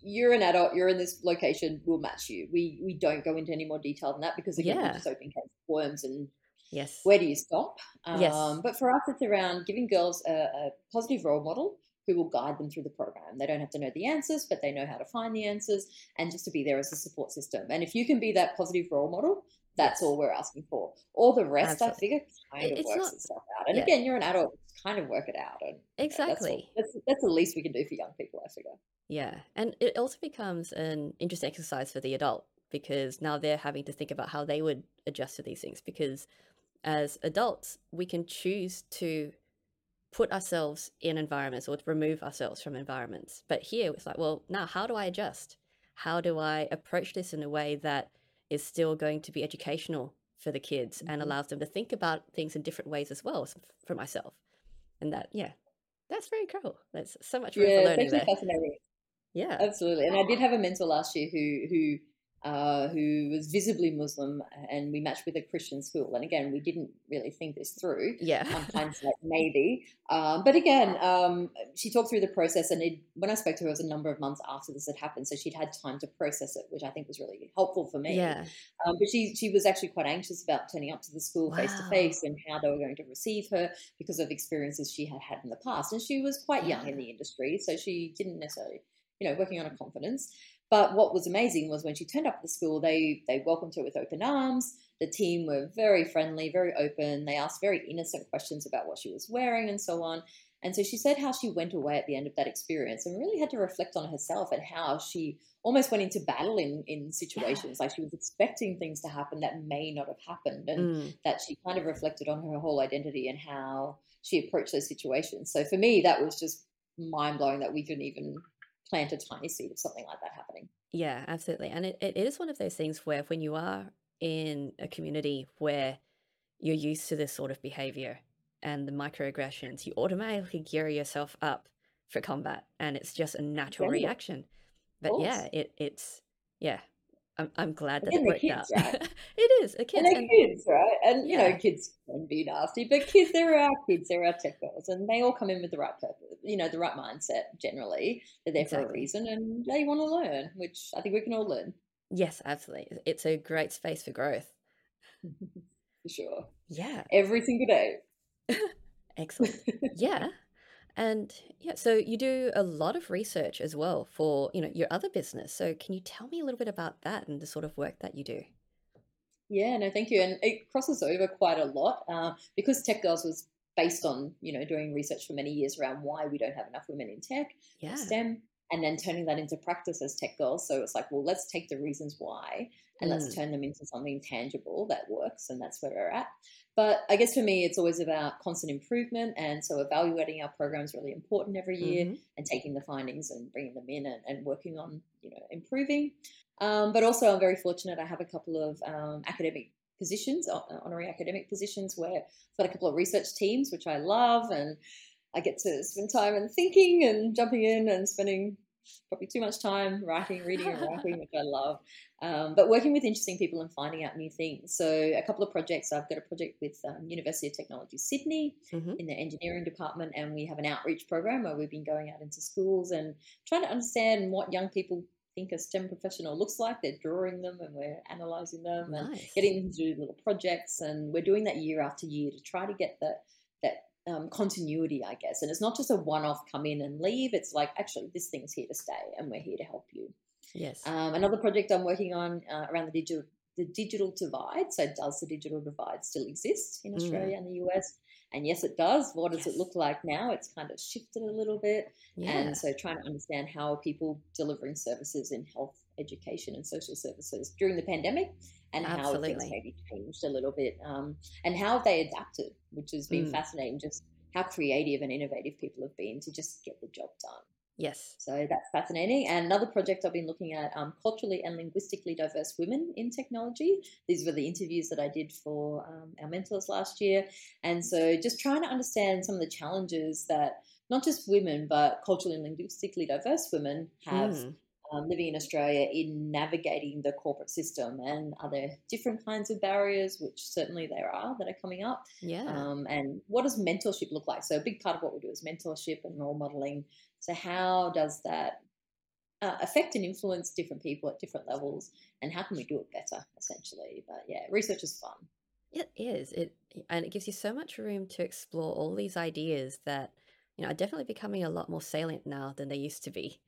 you're an adult, you're in this location, we'll match you. We we don't go into any more detail than that because again, yeah. we're just opening case of worms and yes where do you stop. Um yes. But for us it's around giving girls a, a positive role model who will guide them through the program. They don't have to know the answers, but they know how to find the answers, and just to be there as a support system. And if you can be that positive role model, that's yes. all we're asking for. All the rest, absolutely. I figure, kind it's of works not, itself out. And yeah. again, you're an adult, kind of work it out. And, exactly. You know, that's, all, that's, that's the least we can do for young people, I figure. Yeah, and it also becomes an interesting exercise for the adult because now they're having to think about how they would adjust to these things, because as adults, we can choose to put ourselves in environments or to remove ourselves from environments. But here it's like, well, now how do I adjust? How do I approach this in a way that is still going to be educational for the kids mm-hmm. and allows them to think about things in different ways as well for myself? And that, yeah, that's very cool. That's so much room yeah, for learning there. Fascinating. Yeah, absolutely. And I did have a mentor last year who, who, Uh, who was visibly Muslim, and we matched with a Christian school. And again, we didn't really think this through. Yeah. Sometimes like maybe. Um, but again, um, she talked through the process, and it, when I spoke to her, it was a number of months after this had happened. So she'd had time to process it, which I think was really helpful for me. Yeah. Um, but she, she was actually quite anxious about turning up to the school face to face and how they were going to receive her because of experiences she had had in the past. And she was quite young in the industry, so she didn't necessarily, you know, working on her confidence. But what was amazing was when she turned up at the school, they they welcomed her with open arms. The team were very friendly, very open. They asked very innocent questions about what she was wearing and so on. And so she said how she went away at the end of that experience and really had to reflect on herself and how she almost went into battle in, in situations. Yeah. Like she was expecting things to happen that may not have happened, and mm. that she kind of reflected on her whole identity and how she approached those situations. So for me, that was just mind-blowing that we couldn't even plant a tiny seed of something like that happening. Yeah, absolutely. And it, it is one of those things where when you are in a community where you're used to this sort of behavior and the microaggressions, you automatically gear yourself up for combat, and it's just a natural yeah. reaction. But yeah, it, it's, yeah, I'm, I'm glad that it worked kids, out. Right? It is, a kids. And, and kids, right? And, yeah. you know, kids can be nasty, but kids, they're our kids, they're our tech girls, and they all come in with the right purpose, you know, the right mindset generally. They're there exactly. for a reason, and they want to learn, which I think we can all learn. Yes, absolutely. It's a great space for growth. For sure. Yeah. Every single day. Excellent. Yeah. And yeah, so you do a lot of research as well for, you know, your other business. So can you tell me a little bit about that and the sort of work that you do? Yeah, no, thank you. And it crosses over quite a lot uh, because Tech Girls was based on, you know, doing research for many years around why we don't have enough women in tech, yeah. STEM, and then turning that into practice as Tech Girls. So it's like, well, let's take the reasons why and mm. let's turn them into something tangible that works, and that's where we're at. But I guess for me, it's always about constant improvement, and so evaluating our program is really important every year mm-hmm. and taking the findings and bringing them in and, and working on, you know, improving. Um, but also I'm very fortunate I have a couple of um, academic positions, honorary academic positions, where I've got a couple of research teams, which I love, and I get to spend time and thinking and jumping in and spending probably too much time writing, reading and writing, which I love, um, but working with interesting people and finding out new things. So a couple of projects, I've got a project with um, University of Technology Sydney mm-hmm. in the engineering department, and we have an outreach program where we've been going out into schools and trying to understand what young people think a STEM professional looks like. They're drawing them and we're analysing them nice. and getting them to do little projects, and we're doing that year after year to try to get that that Um, continuity, I guess. And it's not just a one-off come in and leave. It's like, actually, this thing's here to stay and we're here to help you. Yes. Um, another project I'm working on uh, around the digital the digital divide. So does the digital divide still exist in Australia mm. and the U S? And yes, it does. What does yes. it look like now? It's kind of shifted a little bit. Yeah. And so trying to understand how are people delivering services in health, education and social services during the pandemic, and Absolutely. how things maybe changed a little bit, um, and how they adapted, which has been mm. fascinating, just how creative and innovative people have been to just get the job done. Yes. So that's fascinating. And another project I've been looking at, um, culturally and linguistically diverse women in technology. These were the interviews that I did for um, our mentors last year. And so just trying to understand some of the challenges that not just women, but culturally and linguistically diverse women have mm. Um, living in Australia in navigating the corporate system, and are there different kinds of barriers, which certainly there are, that are coming up. Yeah. Um, and what does mentorship look like? So a big part of what we do is mentorship and role modelling. So how does that uh, affect and influence different people at different levels, and how can we do it better, essentially? But yeah, research is fun. It is. It and it gives you so much room to explore all these ideas that, you know, are definitely becoming a lot more salient now than they used to be.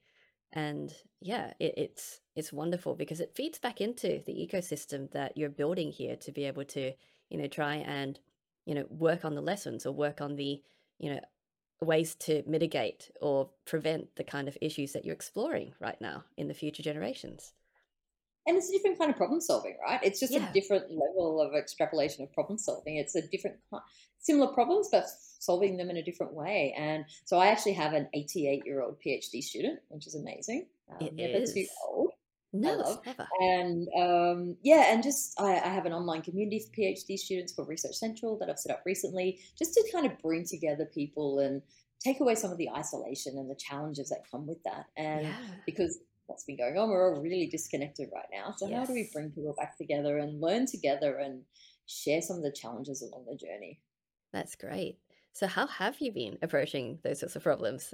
And yeah, it, it's it's wonderful because it feeds back into the ecosystem that you're building here to be able to, you know, try and, you know, work on the lessons or work on the, you know, ways to mitigate or prevent the kind of issues that you're exploring right now in the future generations. And it's a different kind of problem solving, right? It's just yeah. a different level of extrapolation of problem solving. It's a different, similar problems, but solving them in a different way. And so I actually have an eighty-eight-year-old PhD student, which is amazing. Um, it never is. Too old. No, it's never. And um, yeah, and just I, I have an online community for PhD students called Research Central that I've set up recently, just to kind of bring together people and take away some of the isolation and the challenges that come with that. And yeah. because what's been going on, we're all really disconnected right now, so yes. how do we bring people back together and learn together and share some of the challenges along the journey? That's great. So how have you been approaching those sorts of problems?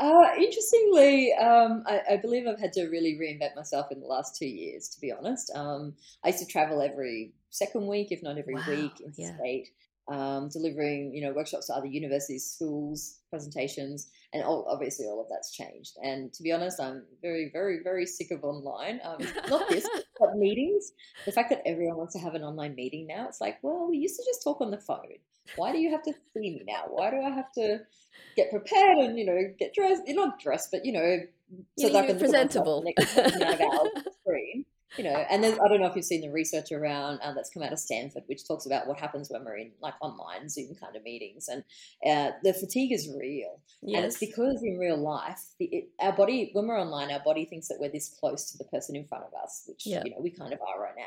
uh interestingly um I, I believe I've had to really reinvent myself in the last two years, to be honest. um I used to travel every second week, if not every wow, week in the yeah. state, Um, delivering, you know, workshops to other universities, schools, presentations, and all, obviously all of that's changed. And to be honest, I'm very, very, very sick of online. Um, not this, but meetings. The fact that everyone wants to have an online meeting now, it's like, well, we used to just talk on the phone. Why do you have to see me now? Why do I have to get prepared and, you know, get dressed? You're not dressed, but, you know, so you that I can presentable. Look at myself the next amount of hours on the screen. You know, and there's, I don't know if you've seen the research around uh, that's come out of Stanford, which talks about what happens when we're in like online Zoom kind of meetings, and uh, the fatigue is real. Yes. And it's because in real life, the, it, our body, when we're online, our body thinks that we're this close to the person in front of us, which, yep. you know, we kind of are right now.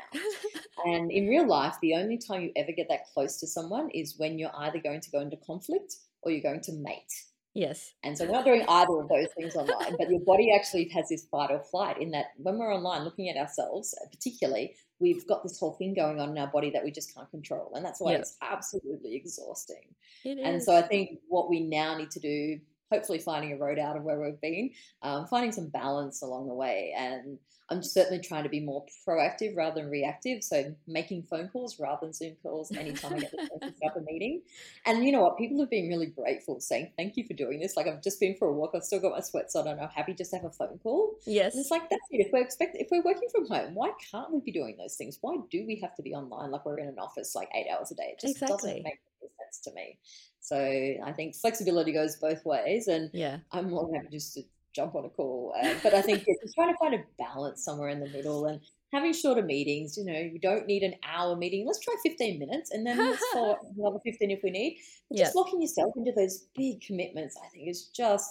And in real life, the only time you ever get that close to someone is when you're either going to go into conflict or you're going to mate. Yes. And so we're not doing either of those things online, but your body actually has this fight or flight in that when we're online looking at ourselves, particularly, we've got this whole thing going on in our body that we just can't control. And that's why yep. it's absolutely exhausting. It is. And so I think what we now need to do, hopefully finding a road out of where we've been, um, finding some balance along the way. And I'm certainly trying to be more proactive rather than reactive. So making phone calls rather than Zoom calls anytime I get to set up a meeting. And you know what? People have been really grateful, saying, thank you for doing this. Like, I've just been for a walk. I've still got my sweats on and I'm happy just to have a phone call. Yes. And it's like, that's it. If we're expect- if we're working from home, why can't we be doing those things? Why do we have to be online like we're in an office like eight hours a day? It just exactly. doesn't make sense to me. So I think flexibility goes both ways, and yeah. I'm more than happy just to jump on a call. Uh, but I think it's trying to find a balance somewhere in the middle and having shorter meetings. You know, you don't need an hour meeting. Let's try fifteen minutes and then let's follow up another fifteen if we need. But yeah. just locking yourself into those big commitments, I think, is just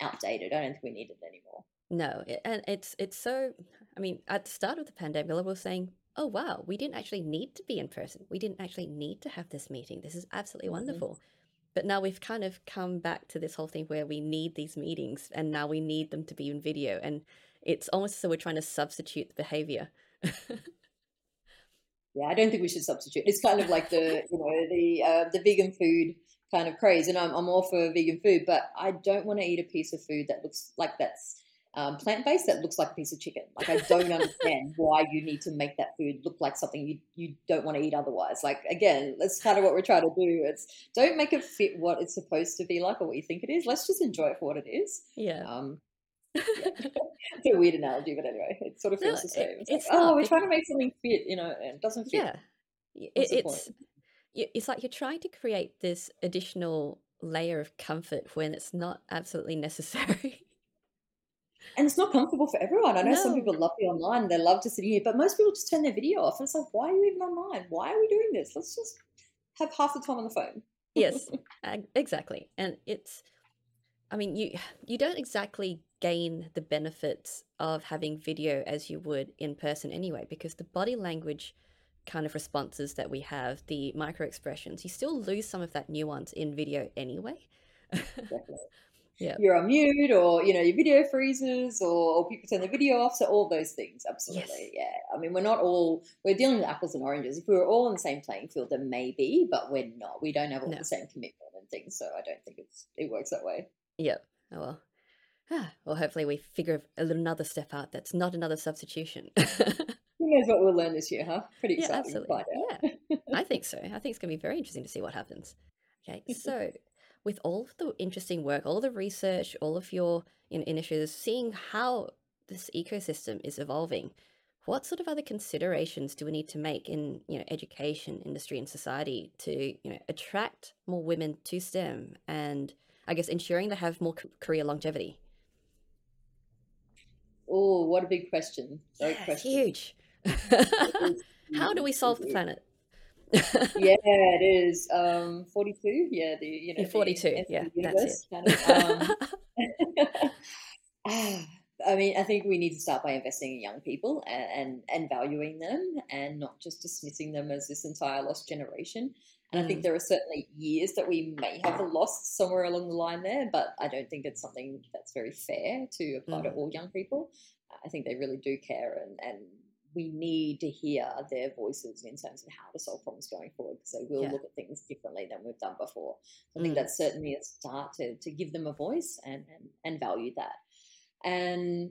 outdated. I don't think we need it anymore. No, and it's it's so, I mean, at the start of the pandemic, we were saying, oh, wow, we didn't actually need to be in person. We didn't actually need to have this meeting. This is absolutely wonderful. Mm-hmm. But now we've kind of come back to this whole thing where we need these meetings and now we need them to be in video. And it's almost as though we're trying to substitute the behavior. Yeah, I don't think we should substitute. It's kind of like the, you know, the uh, the vegan food kind of craze. And I'm, I'm all for vegan food, but I don't want to eat a piece of food that looks like that's um, plant-based that looks like a piece of chicken. Like, I don't understand why you need to make that food look like something you, you don't want to eat otherwise. Like, again, that's kind of what we're trying to do. It's don't make it fit what it's supposed to be like or what you think it is. Let's just enjoy it for what it is. Yeah. Um, yeah. It's a weird analogy, but anyway, it sort of feels no, the same. It's, it's like, oh, we're trying to make something fit, you know, and it doesn't fit. Yeah. It, it's, it's like you're trying to create this additional layer of comfort when it's not absolutely necessary. And it's not comfortable for everyone. I know no. some people love the online. They love to sit here, but most people just turn their video off. And it's like, why are you even online? Why are we doing this? Let's just have half the time on the phone. Yes, exactly. And it's, I mean, you you don't exactly gain the benefits of having video as you would in person anyway, because the body language kind of responses that we have, the micro expressions, you still lose some of that nuance in video anyway. Definitely. Yep. You're on mute, or you know your video freezes, or, or people turn the video off. So all those things, absolutely, yes. yeah. I mean, we're not all we're dealing with apples and oranges. If we were all on the same playing field, then maybe, but we're not. We don't have all no. the same commitment and things. So I don't think it's it works that way. Yep. Oh well. Ah, well, hopefully we figure another step out. That's not another substitution. Who knows what we'll learn this year? Huh? Pretty exciting. Yeah, absolutely. To find out. Yeah, I think so. I think it's going to be very interesting to see what happens. Okay, so. With all of the interesting work, all the research, all of your you know, initiatives, seeing how this ecosystem is evolving, what sort of other considerations do we need to make in you know education, industry, and society to you know attract more women to STEM, and I guess ensuring they have more career longevity? Oh, what a big question! Great yeah, question. Huge. How do we solve the planet? Yeah, it is. Um, forty-two. Yeah, the you know, forty-two. Yeah, that's it. Kind of, um, I mean, I think we need to start by investing in young people and, and and valuing them, and not just dismissing them as this entire lost generation. And mm. I think there are certainly years that we may have a loss somewhere along the line there, but I don't think it's something that's very fair to apply mm. to all young people. I think they really do care, and and. We need to hear their voices in terms of how to solve problems going forward, because they will yeah. look at things differently than we've done before. So I think mm. that's certainly a start to, to give them a voice and, and, and value that. And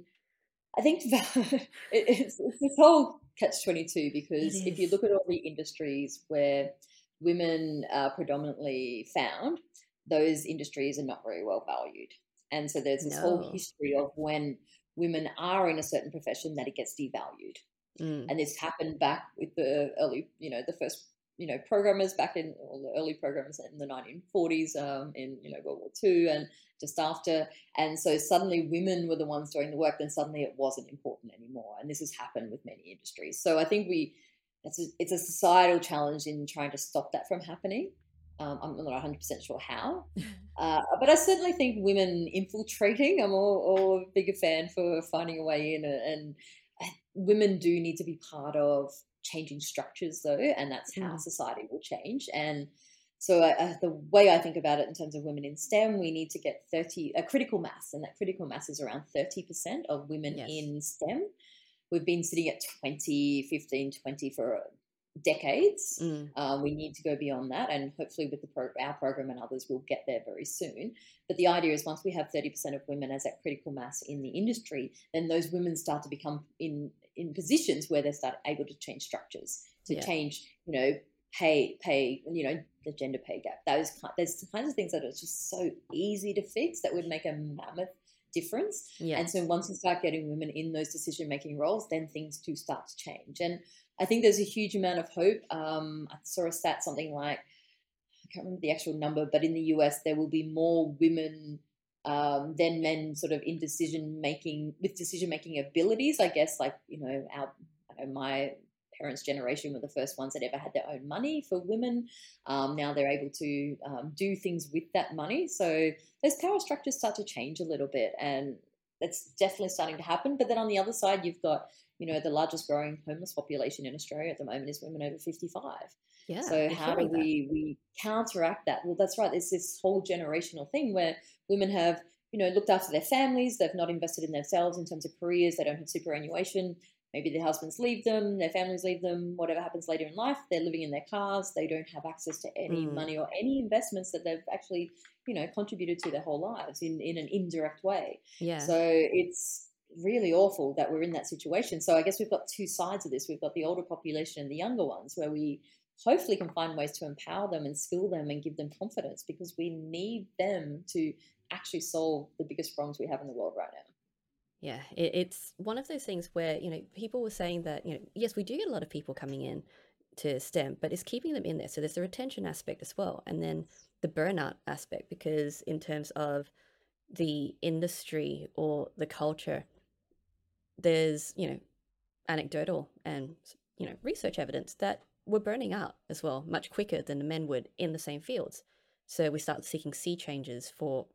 I think it, it's, it's this whole catch twenty-two, because if you look at all the industries where women are predominantly found, those industries are not very well valued. And so there's this no. whole history of when women are in a certain profession that it gets devalued. Mm. And this happened back with the early, you know, the first you know, programmers back in well, the early programmers in the nineteen forties, um, in, you know, World War Two and just after. And so suddenly women were the ones doing the work, then suddenly it wasn't important anymore. And this has happened with many industries. So I think we, it's a, it's a societal challenge in trying to stop that from happening. Um, I'm not one hundred percent sure how, uh, but I certainly think women infiltrating, I'm all, all bigger fan for finding a way in, and, and women do need to be part of changing structures though, and that's how society will change. And so I, I, the way I think about it in terms of women in STEM, we need to get thirty a critical mass, and that critical mass is around thirty percent of women yes. in STEM. We've been sitting at twenty, fifteen, twenty for decades. Mm. Uh, we need to go beyond that, and hopefully with the pro- our program and others we'll get there very soon. But the idea is once we have thirty percent of women as that critical mass in the industry, then those women start to become in in positions where they start able to change structures, to yeah. change, you know, pay, pay, you know, the gender pay gap. Those kind, those kinds of things that are just so easy to fix that would make a mammoth difference. Yes. And so once we start getting women in those decision-making roles, then things do start to change. And I think there's a huge amount of hope. Um, I saw a stat, something like, I can't remember the actual number, but in the U S there will be more women um, than men sort of in decision-making, with decision-making abilities, I guess, like, you know, our, I know my parents' generation were the first ones that ever had their own money for women. Um, now they're able to um, do things with that money. So those power structures start to change a little bit, and that's definitely starting to happen. But then on the other side, you've got, you know, the largest growing homeless population in Australia at the moment is women over fifty-five. Yeah. So how do we, we counteract that? Well, that's right. There's this whole generational thing where women have, you know, looked after their families. They've not invested in themselves in terms of careers. They don't have superannuation. Maybe their husbands leave them, their families leave them, whatever happens later in life. They're living in their cars. They don't have access to any mm. money or any investments that they've actually, you know, contributed to their whole lives in, in an indirect way. Yeah. So it's really awful that we're in that situation. So I guess we've got two sides of this. We've got the older population and the younger ones, where we hopefully can find ways to empower them and skill them and give them confidence, because we need them to actually solve the biggest problems we have in the world right now. Yeah, it, it's one of those things where, you know, people were saying that, you know, yes, we do get a lot of people coming in to STEM, but it's keeping them in there. So there's the retention aspect as well, and then the burnout aspect, because in terms of the industry or the culture, there's, you know, anecdotal and, you know, research evidence that we're burning out as well much quicker than the men would in the same fields. So we start seeking sea changes for,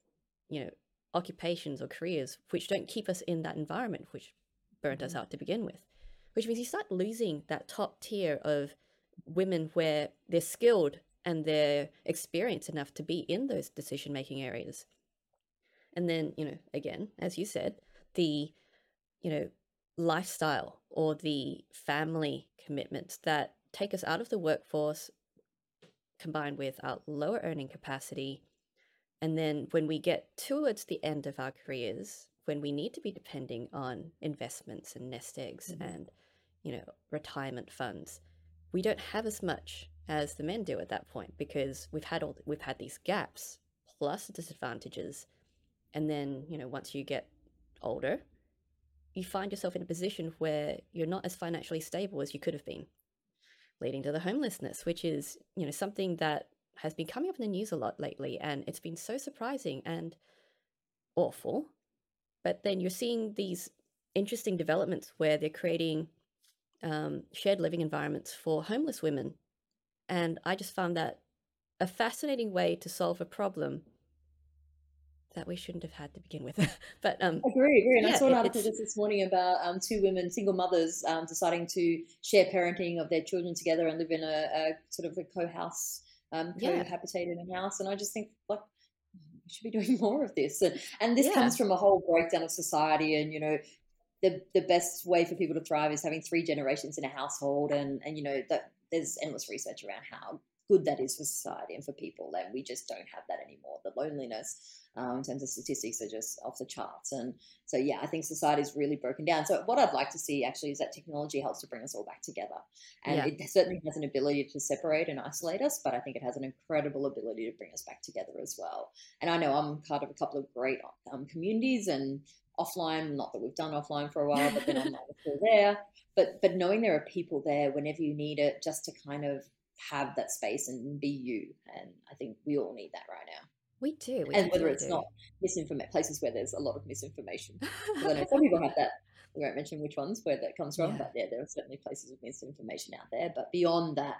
you know, occupations or careers which don't keep us in that environment, which burnt us out to begin with, which means you start losing that top tier of women where they're skilled and they're experienced enough to be in those decision-making areas. And then, you know, again, as you said, the you know, lifestyle or the family commitments that take us out of the workforce, combined with our lower earning capacity. And then when we get towards the end of our careers, when we need to be depending on investments and nest eggs mm-hmm. and, you know, retirement funds, we don't have as much as the men do at that point, because we've had all, we've had these gaps plus the disadvantages. And then, you know, once you get older, you find yourself in a position where you're not as financially stable as you could have been, leading to the homelessness, which is, you know, something that has been coming up in the news a lot lately. And it's been so surprising and awful. But then you're seeing these interesting developments where they're creating um, shared living environments for homeless women. And I just found that a fascinating way to solve a problem that we shouldn't have had to begin with. But um I agree, agree. And yeah, I saw an article just this morning about um, two women, single mothers, um, deciding to share parenting of their children together and live in a, a sort of a co-house, um, co-habitated yeah. house. And I just think, like, we should be doing more of this. And, and this yeah. comes from a whole breakdown of society. And, you know, the the best way for people to thrive is having three generations in a household. And, and you know, that there's endless research around how good that is for society and for people, and we just don't have that anymore. The loneliness um, in terms of statistics are just off the charts. And so, yeah, I think society's really broken down. So what I'd like to see actually is that technology helps to bring us all back together. And yeah. it certainly has an ability to separate and isolate us, but I think it has an incredible ability to bring us back together as well. And I know I'm part of a couple of great um, communities and offline, not that we've done offline for a while, but then online is still there. But, but knowing there are people there whenever you need it, just to kind of have that space and be you. And I think we all need that right now. We do. We and whether it's do. not misinformation, places where there's a lot of misinformation. So I know some people have that. We won't mention which ones, where that comes from, yeah. but yeah, there are certainly places of misinformation out there. But beyond that,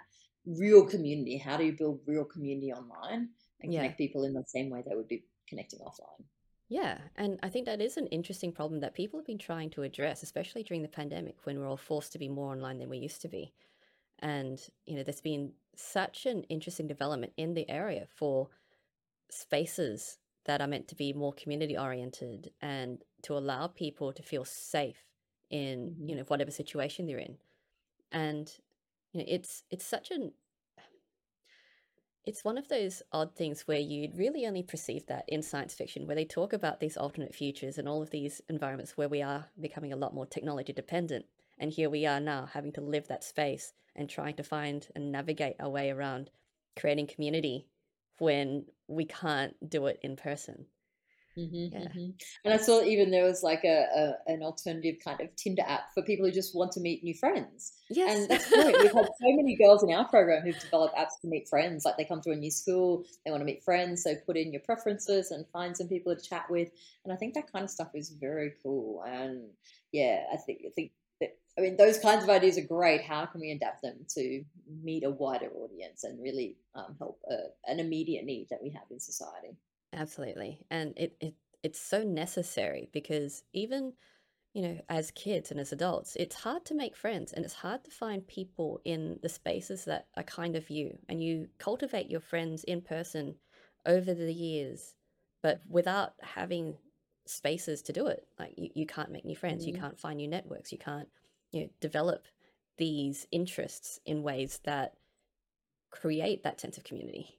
real community, how do you build real community online and yeah. connect people in the same way they would be connecting offline? Yeah, and I think that is an interesting problem that people have been trying to address, especially during the pandemic when we're all forced to be more online than we used to be. And, you know, there's been such an interesting development in the area for spaces that are meant to be more community oriented and to allow people to feel safe in, you know, whatever situation they're in. And, you know, it's, it's such an, it's one of those odd things where you'd really only perceive that in science fiction, where they talk about these alternate futures and all of these environments where we are becoming a lot more technology dependent. And here we are now having to live that space and trying to find and navigate our way around creating community when we can't do it in person. Mm-hmm, yeah. mm-hmm. And I saw even there was like a, a an alternative kind of Tinder app for people who just want to meet new friends. Yes. And that's great. We've had so many girls in our program who've developed apps to meet friends. Like they come to a new school, they want to meet friends, so put in your preferences and find some people to chat with. And I think that kind of stuff is very cool. And yeah, I think I think that, I mean, those kinds of ideas are great. How can we adapt them to meet a wider audience and really um, help a, an immediate need that we have in society? Absolutely. And it, it it's so necessary because even, you know, as kids and as adults, it's hard to make friends and it's hard to find people in the spaces that are kind of you. And you cultivate your friends in person over the years, but without having spaces to do it. Like you, you can't make new friends, mm-hmm. you can't find new networks, you can't, you know, develop these interests in ways that create that sense of community.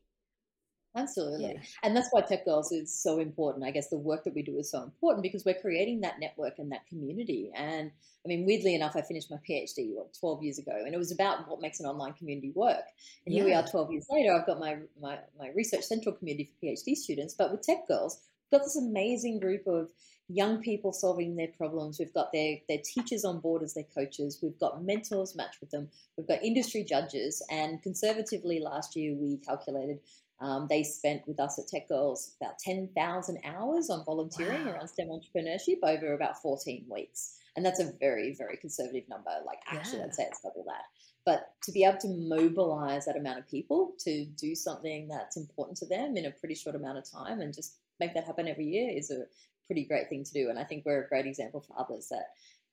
Absolutely. Yeah. And that's why Tech Girls is so important. I guess the work that we do is so important because we're creating that network and that community. And I mean, weirdly enough, I finished my PhD what, twelve years ago, and it was about what makes an online community work. And yeah. here we are twelve years later. I've got my, my, my Research Central community for PhD students, but with Tech Girls, we've got this amazing group of young people solving their problems. We've got their, their teachers on board as their coaches. We've got mentors matched with them. We've got industry judges. And conservatively last year, we calculated Um, they spent with us at Tech Girls about ten thousand hours on volunteering wow. around STEM entrepreneurship over about fourteen weeks. And that's a very, very conservative number. Like actually, yeah. I'd say it's double that. But to be able to mobilize that amount of people to do something that's important to them in a pretty short amount of time and just make that happen every year is a pretty great thing to do. And I think we're a great example for others that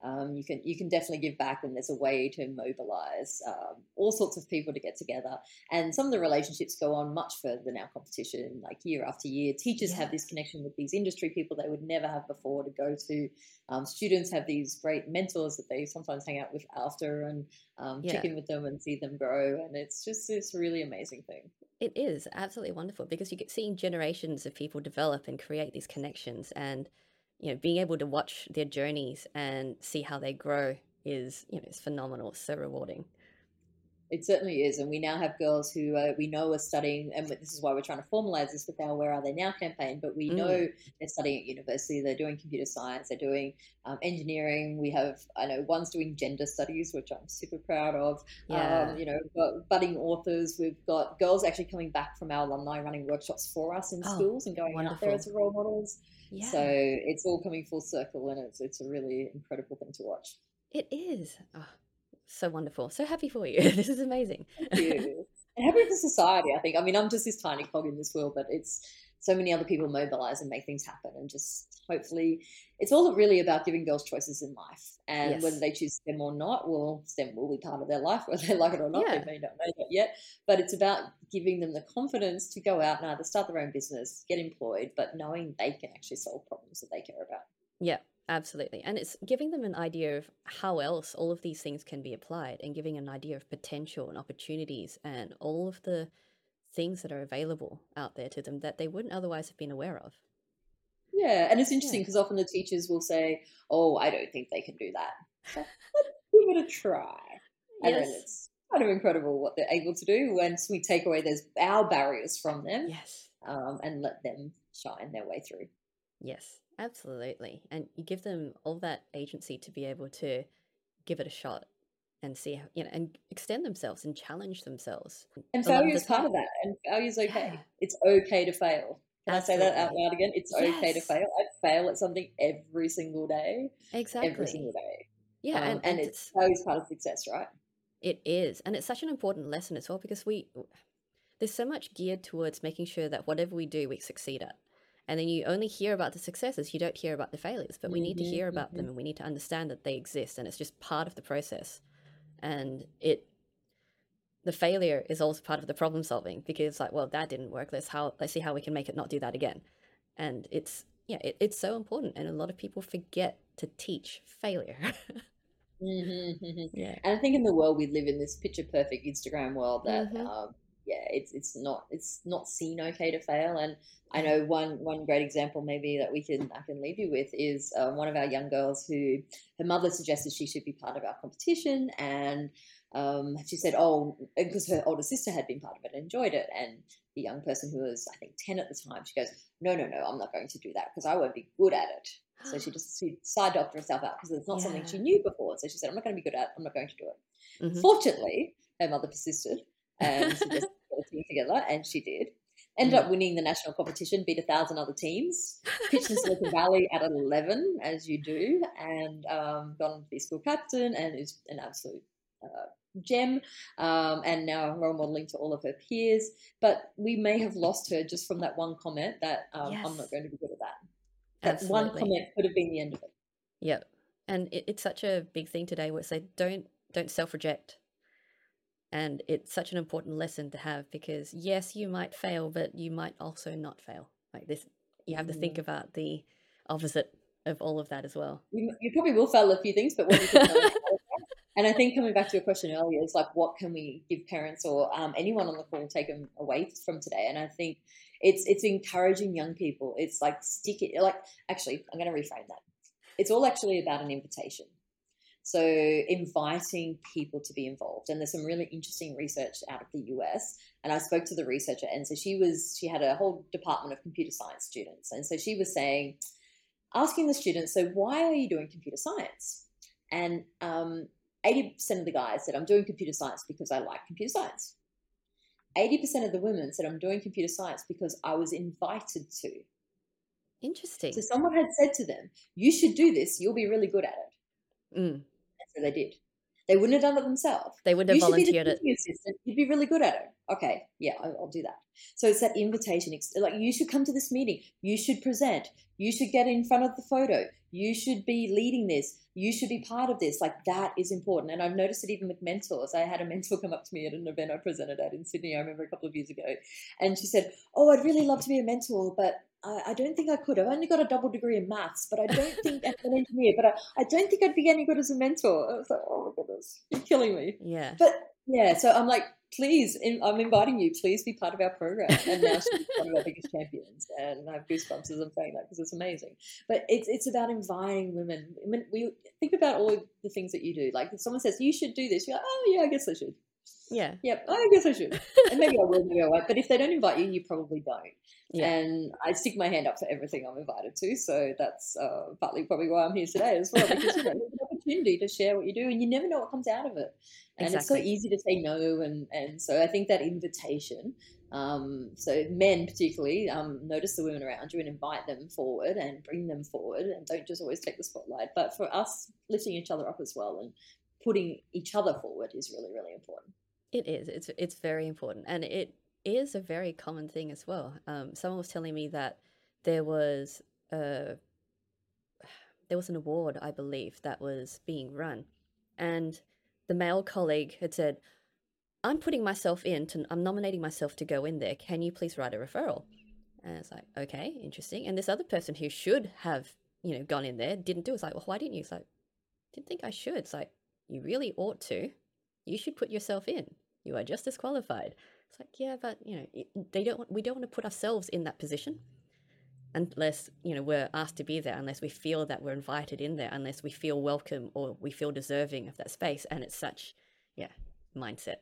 Um, you can you can definitely give back when there's a way to mobilise um, all sorts of people to get together. And some of the relationships go on much further than our competition, like year after year. Teachers yeah. have this connection with these industry people they would never have before to go to. Um, students have these great mentors that they sometimes hang out with after and um, yeah. check in with them and see them grow. And it's just this really amazing thing. It is absolutely wonderful because you get seeing generations of people develop and create these connections and, you know, being able to watch their journeys and see how they grow is, you know, it's phenomenal. It's so rewarding. It certainly is. And we now have girls who uh, we know are studying, and this is why we're trying to formalize this with our Where Are They Now campaign, but we mm. know they're studying at university, they're doing computer science, they're doing um, engineering. We have, I know one's doing gender studies, which I'm super proud of, yeah. um, you know, we've got budding authors. We've got girls actually coming back from our alumni running workshops for us in oh, schools and going wonderful. Out there as role models. Yeah. So it's all coming full circle and it's it's a really incredible thing to watch. It is. Oh, so wonderful. So happy for you. This is amazing. Thank you. And happy for society, I think. I mean, I'm just this tiny cog in this wheel, but it's so many other people mobilize and make things happen. And just hopefully it's all really about giving girls choices in life. And yes. whether they choose STEM or not, well, STEM will be part of their life, whether they like it or not. Yeah. They may not know that yet. But it's about giving them the confidence to go out and either start their own business, get employed, but knowing they can actually solve problems that they care about. Yeah, absolutely. And it's giving them an idea of how else all of these things can be applied and giving an idea of potential and opportunities and all of the things that are available out there to them that they wouldn't otherwise have been aware of. Yeah, and it's interesting because yeah. often the teachers will say, "Oh, I don't think they can do that. So let's give it a try." And yes. then it's kind of incredible what they're able to do once we take away those our barriers from them, yes, um, and let them shine their way through. Yes, absolutely. And you give them all that agency to be able to give it a shot and see how, you know, and extend themselves and challenge themselves. And failure is part of that. And failure is okay. Yeah. It's okay to fail. Can Absolutely. I say that out loud again? It's yes. okay to fail. I fail at something every single day. Exactly. Every single day. Yeah. Um, and, and, and it's always part of success, right? It is. And it's such an important lesson as well, because we, there's so much geared towards making sure that whatever we do, we succeed at. And then you only hear about the successes, you don't hear about the failures, but we mm-hmm, need to hear about mm-hmm. them, and we need to understand that they exist, and it's just part of the process. And it, the failure is also part of the problem solving, because like, well, that didn't work. Let's how let's see how we can make it not do that again. And it's, yeah, it, it's so important. And a lot of people forget to teach failure. mm-hmm, mm-hmm. Yeah. And I think in the world we live in, this picture perfect Instagram world, that, mm-hmm. um, yeah, it's it's not it's not seen okay to fail. And I know one one great example maybe that we can I can leave you with is uh, one of our young girls who her mother suggested she should be part of our competition, and um, she said, oh, because her older sister had been part of it and enjoyed it, and the young person who was I think ten at the time, she goes, no no no I'm not going to do that because I won't be good at it. So she just she side-doctored herself out because it's not yeah. something she knew before. So she said, I'm not going to be good at it, I'm not going to do it. Mm-hmm. Fortunately, her mother persisted. And she just put a team together, and she did. Ended up winning the national competition, beat a thousand other teams, pitched in Silicon Valley at eleven, as you do, and um, got on to be school captain, and is an absolute uh, gem. Um, and now role modeling to all of her peers. But we may have lost her just from that one comment that um, yes. I'm not going to be good at that. That Absolutely. One comment could have been the end of it. Yep. And it, it's such a big thing today where it's like, don't don't self-reject. And it's such an important lesson to have, because yes, you might fail, but you might also not fail. Like this, you have to think about the opposite of all of that as well. You, you probably will fail a few things, but what you can fail. And I think coming back to your question earlier, it's like, what can we give parents or um, anyone on the call take them away from today? And I think it's it's encouraging young people. It's like stick it. Like actually, I'm going to reframe that. It's all actually about an invitation. So inviting people to be involved. And there's some really interesting research out of the U S. And I spoke to the researcher, and so she was, she had a whole department of computer science students. And so she was saying, asking the students, so why are you doing computer science? And um, eighty percent of the guys said, I'm doing computer science because I like computer science. eighty percent of the women said, I'm doing computer science because I was invited to. Interesting. So someone had said to them, you should do this, you'll be really good at it. Mm. So they did. They wouldn't have done it themselves. They wouldn't have volunteered it. You'd be really good at it. Okay, yeah, I'll, I'll do that. So it's that invitation. Like, you should come to this meeting. You should present. You should get in front of the photo. You should be leading this. You should be part of this. Like, that is important. And I've noticed it even with mentors. I had a mentor come up to me at an event I presented at in Sydney, I remember a couple of years ago. And she said, oh, I'd really love to be a mentor, but I don't think I could. I've only got a double degree in maths, but I don't think I'm an engineer, but I, I don't think I'd be any good as a mentor. I was like, oh my goodness, you're killing me. Yeah. But yeah, so I'm like, please, I'm inviting you, please be part of our program. And now she's one of our biggest champions, and I have goosebumps as I'm saying that because it's amazing. But it's it's about inviting women. I mean, we think about all the things that you do. Like if someone says, you should do this, you're like, oh yeah, I guess I should. Yeah. Yep. I guess I should. And maybe I will, maybe I won't. But if they don't invite you, you probably don't. Yeah. And I stick my hand up for everything I'm invited to. So that's uh, partly probably why I'm here today as well, because you know, there's an opportunity to share what you do, and you never know what comes out of it. And exactly. It's so easy to say no. And, and so I think that invitation, um, so men particularly, um, notice the women around you and invite them forward and bring them forward, and don't just always take the spotlight. But for us, lifting each other up as well and putting each other forward is really, really important. It is. It's it's very important. And it is a very common thing as well. Um, someone was telling me that there was a, there was an award, I believe, that was being run. And the male colleague had said, I'm putting myself in, to, I'm nominating myself to go in there. Can you please write a referral? And it's like, okay, interesting. And this other person who should have, you know, gone in there, didn't do it. It's like, well, why didn't you? It's like, didn't think I should. It's like, you really ought to. You should put yourself in. You are just as qualified. It's like, yeah, but you know, they don't. Want, we don't want to put ourselves in that position, unless you know we're asked to be there, unless we feel that we're invited in there, unless we feel welcome or we feel deserving of that space. And it's such, yeah, mindset.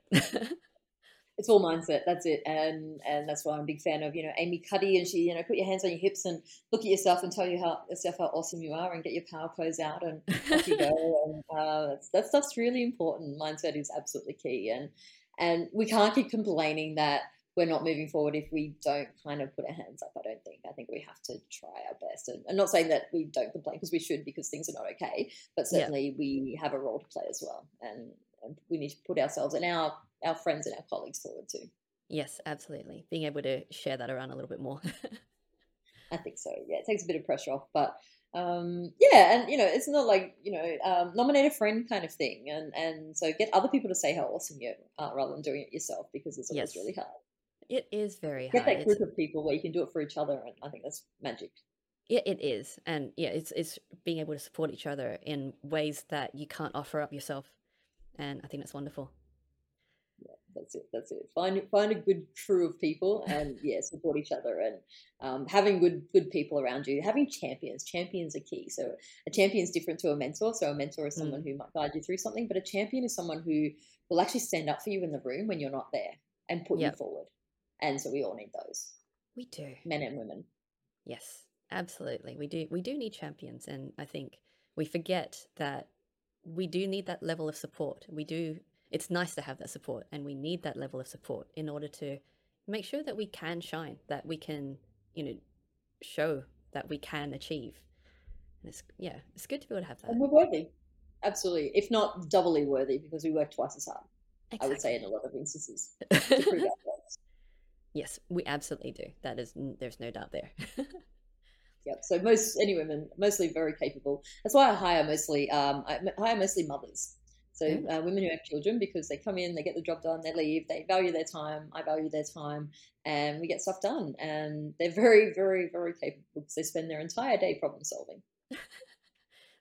it's all mindset. That's it. And and that's why I'm a big fan of, you know, Amy Cuddy, and she, you know, put your hands on your hips and look at yourself and tell you how, yourself how awesome you are, and get your power pose out and off you go. And uh, that's, that stuff's really important. Mindset is absolutely key. And, and we can't keep complaining that we're not moving forward if we don't kind of put our hands up, I don't think. I think we have to try our best. And I'm not saying that we don't complain, because we should, because things are not okay, but certainly yeah. we have a role to play as well. And, and we need to put ourselves and our, our friends and our colleagues forward too. Yes, absolutely. Being able to share that around a little bit more. I think so. Yeah, it takes a bit of pressure off, but um, yeah. And, you know, it's not like, you know, um, nominate a friend kind of thing. And, and so get other people to say how awesome you are rather than doing it yourself, because it's always yes. really hard. It is very hard. Get that group it's, of people where you can do it for each other, and I think that's magic. Yeah, it is. And yeah, it's it's being able to support each other in ways that you can't offer up yourself, and I think that's wonderful. Yeah, that's it. That's it. Find find a good crew of people, and yeah, support each other, and um, having good good people around you. Having champions. Champions are key. So a champion is different to a mentor. So a mentor is someone mm. who might guide you through something, but a champion is someone who will actually stand up for you in the room when you're not there and put yep. you forward. And so we all need those. We do. Men and women. Yes, absolutely. We do. We do need champions. And I think we forget that we do need that level of support. We do. It's nice to have that support, and we need that level of support in order to make sure that we can shine, that we can, you know, show that we can achieve. And it's, yeah, it's good to be able to have that. And we're worthy. Absolutely. If not doubly worthy, because we work twice as hard. Exactly. I would say in a lot of instances. To prove ourselves. Yes, we absolutely do. That is, there's no doubt there. Yep. So most, any women, mostly very capable. That's why I hire mostly, um, I hire mostly mothers. So uh, women who have children, because they come in, they get the job done, they leave, they value their time. I value their time, and we get stuff done. And they're very, very, very capable, because they spend their entire day problem solving.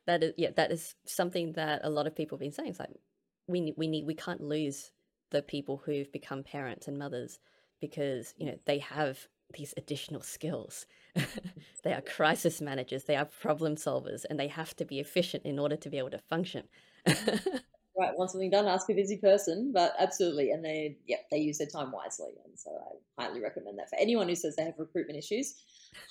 That is, yeah, that is something that a lot of people have been saying. It's like we we need, we can't lose the people who've become parents and mothers, because, you know, they have these additional skills. They are crisis managers, they are problem solvers, and they have to be efficient in order to be able to function. Right, want something done, ask a busy person, but absolutely. And they, yeah, they use their time wisely. And so I highly recommend that for anyone who says they have recruitment issues.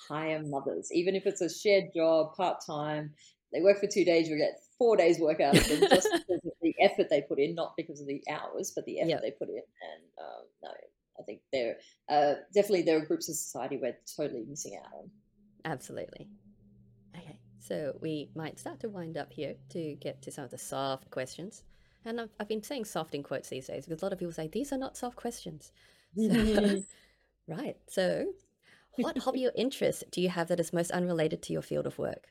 Hire mothers, even if it's a shared job, part-time. They work for two days, you'll get four days work out of them, just because of the effort they put in, not because of the hours, but the effort yep. they put in. And um, no, I think there uh, definitely there are groups of society we're totally missing out on. Absolutely. Okay, so we might start to wind up here to get to some of the soft questions. And I've, I've been saying soft in quotes these days, because a lot of people say, these are not soft questions. So, right, so what hobby or interest do you have that is most unrelated to your field of work?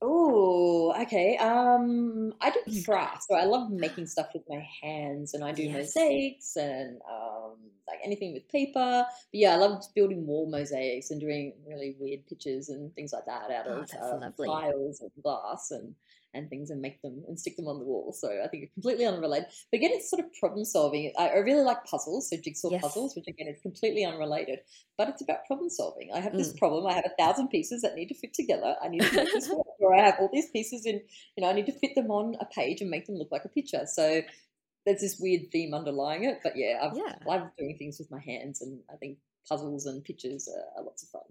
Oh, okay. Um, I do craft, so I love making stuff with my hands, and I do yes. mosaics and um, like anything with paper. But yeah, I love building wall mosaics and doing really weird pictures and things like that out of oh, um, tiles and glass and, and things, and make them and stick them on the wall. So I think it's completely unrelated. But again, it's sort of problem solving. I, I really like puzzles, so jigsaw yes. puzzles, which again is completely unrelated. But it's about problem solving. I have mm. this problem. I have a thousand pieces that need to fit together. I need to make this work. Or I have all these pieces in, you know, I need to fit them on a page and make them look like a picture. So there's this weird theme underlying it. But yeah, I've, yeah. I love doing things with my hands, and I think puzzles and pictures are, are lots of fun.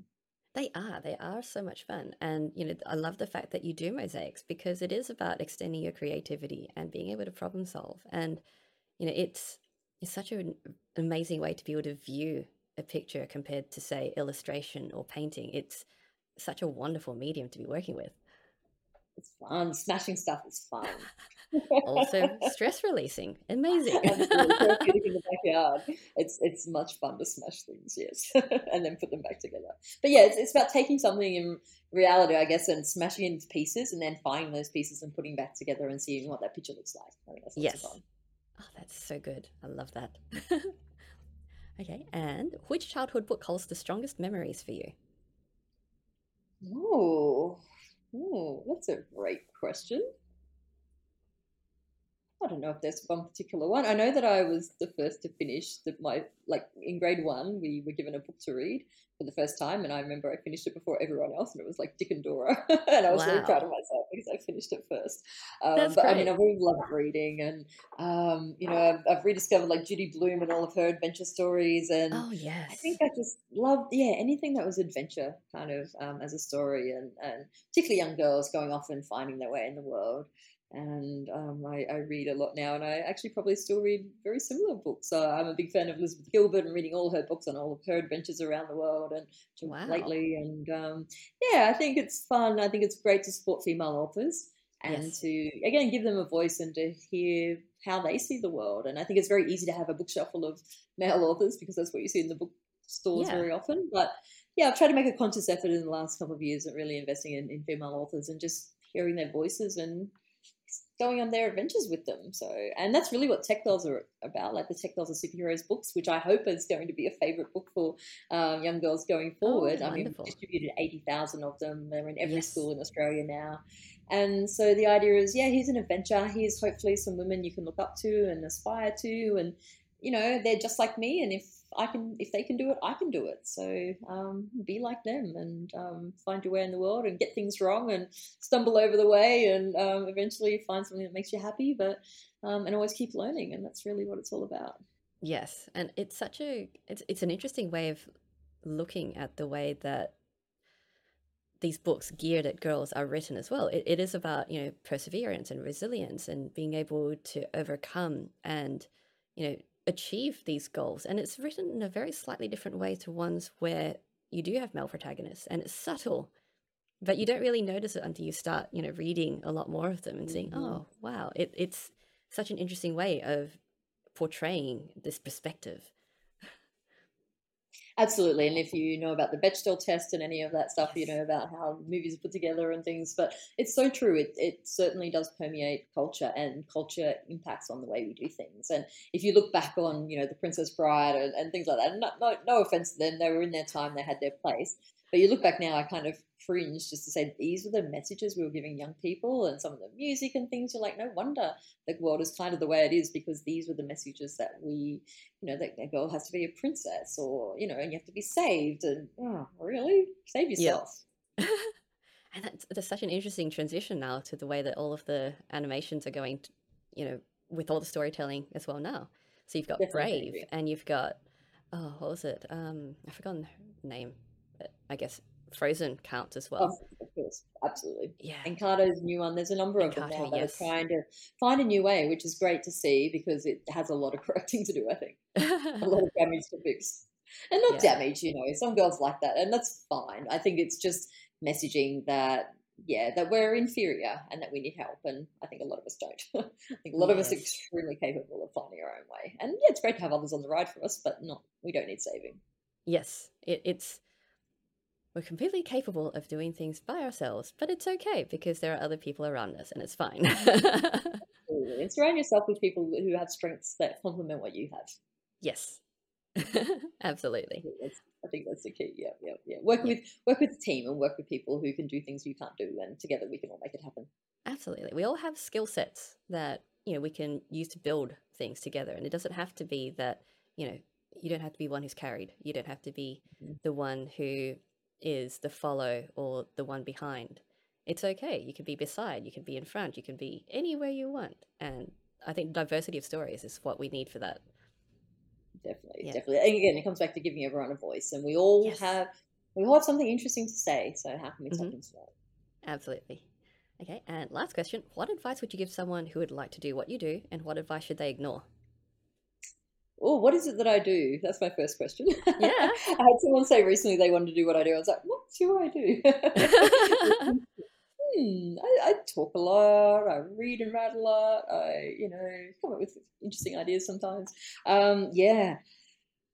They are. They are so much fun. And, you know, I love the fact that you do mosaics, because it is about extending your creativity and being able to problem solve. And, you know, it's it's such an amazing way to be able to view a picture compared to, say, illustration or painting. It's such a wonderful medium to be working with. It's fun. Smashing stuff is fun. Also stress releasing. Amazing. it's it's much fun to smash things, yes. And then put them back together. But yeah, it's, it's about taking something in reality, I guess, and smashing it into pieces, and then finding those pieces and putting back together and seeing what that picture looks like. I think that's yes. fun. Oh, that's so good. I love that. Okay, and which childhood book holds the strongest memories for you? Oh, Oh, that's a great question. I don't know if there's one particular one. I know that I was the first to finish the, my, like in grade one, we were given a book to read for the first time. And I remember I finished it before everyone else. And it was like Dick and Dora. And I was wow. really proud of myself because I finished it first. Um, That's but great. I mean, I've really loved reading. And, um, you know, I've, I've rediscovered like Judy Bloom and all of her adventure stories. And oh, yes. I think I just loved, yeah, anything that was adventure kind of um, as a story. And, and particularly young girls going off and finding their way in the world. And um, I, I read a lot now, and I actually probably still read very similar books. So I'm a big fan of Elizabeth Gilbert and reading all her books on all of her adventures around the world and wow. lately. And um, yeah, I think it's fun. I think it's great to support female authors and yes. to, again, give them a voice and to hear how they see the world. And I think it's very easy to have a bookshelf full of male authors because that's what you see in the bookstores yeah. very often. But yeah, I've tried to make a conscious effort in the last couple of years at really investing in, in female authors and just hearing their voices and going on their adventures with them. So, and that's really what Tech Girls are about, like the Tech Girls are Superheroes books, which I hope is going to be a favorite book for um, young girls going forward. Oh, I mean, we've distributed eighty thousand of them. They're in every yes. school in Australia now. And so the idea is, yeah, here's an adventure. Here's hopefully some women you can look up to and aspire to. And, you know, they're just like me. And if I can, if they can do it, I can do it. So um, be like them and um, find your way in the world and get things wrong and stumble over the way and um, eventually find something that makes you happy, but um, and always keep learning. And that's really what it's all about. Yes. And it's such a, it's, it's an interesting way of looking at the way that these books geared at girls are written as well. It, it is about, you know, perseverance and resilience and being able to overcome and, you know, achieve these goals, and it's written in a very slightly different way to ones where you do have male protagonists, and it's subtle, but you don't really notice it until you start, you know, reading a lot more of them and mm-hmm. seeing, oh wow, it, it's such an interesting way of portraying this perspective. Absolutely. And if you know about the Bechdel test and any of that stuff, you know about how movies are put together and things, but it's so true. It, it certainly does permeate culture, and culture impacts on the way we do things. And if you look back on, you know, the Princess Bride and, and things like that, no, no, no offense to them, they were in their time, they had their place. But you look back now, I kind of cringe just to say these were the messages we were giving young people, and some of the music and things. You're like, no wonder the world is kind of the way it is, because these were the messages that we, you know, that a girl has to be a princess, or, you know, and you have to be saved, and oh, really? Save yourself. Yep. And that's, that's such an interesting transition now to the way that all of the animations are going, to, you know, with all the storytelling as well now. So you've got Definitely. Brave, and you've got, oh, what was it? Um, I've forgotten the name. I guess Frozen counts as well. Oh, of course, absolutely. Yeah. Encanto's new one. There's a number of Encanto, them now that yes. are trying to find a new way, which is great to see, because it has a lot of correcting to do, I think. A lot of damage to fix. And not yeah. damage, you know, some girls like that, and that's fine. I think it's just messaging that, yeah, that we're inferior and that we need help, and I think a lot of us don't. I think a lot yes. of us are extremely capable of finding our own way. And yeah, it's great to have others on the ride for us, but not we don't need saving. Yes, it, it's... We're completely capable of doing things by ourselves, but it's okay because there are other people around us, and it's fine. Absolutely. And surround yourself with people who have strengths that complement what you have. Yes, absolutely. I think, I think that's the key. Yeah, yeah, yeah. Work yeah. with work with a team and work with people who can do things you can't do, and together we can all make it happen. Absolutely. We all have skill sets that, you know, we can use to build things together, and it doesn't have to be that, you know, you don't have to be one who's carried. You don't have to be mm-hmm. the one who is the follow or the one behind. It's okay. You can be beside, you can be in front, you can be anywhere you want. And I think diversity of stories is what we need for that. Definitely, yeah. definitely. And again, it comes back to giving everyone a voice, and we all yes. have we all have something interesting to say. So how can we tap into that? Absolutely. Okay. And last question: what advice would you give someone who would like to do what you do, and what advice should they ignore? Oh, what is it that I do? That's my first question. Yeah. I had someone say recently they wanted to do what I do. I was like, what do I do? hmm, I, I talk a lot. I read and write a lot. I, you know, come up with interesting ideas sometimes. Um, yeah.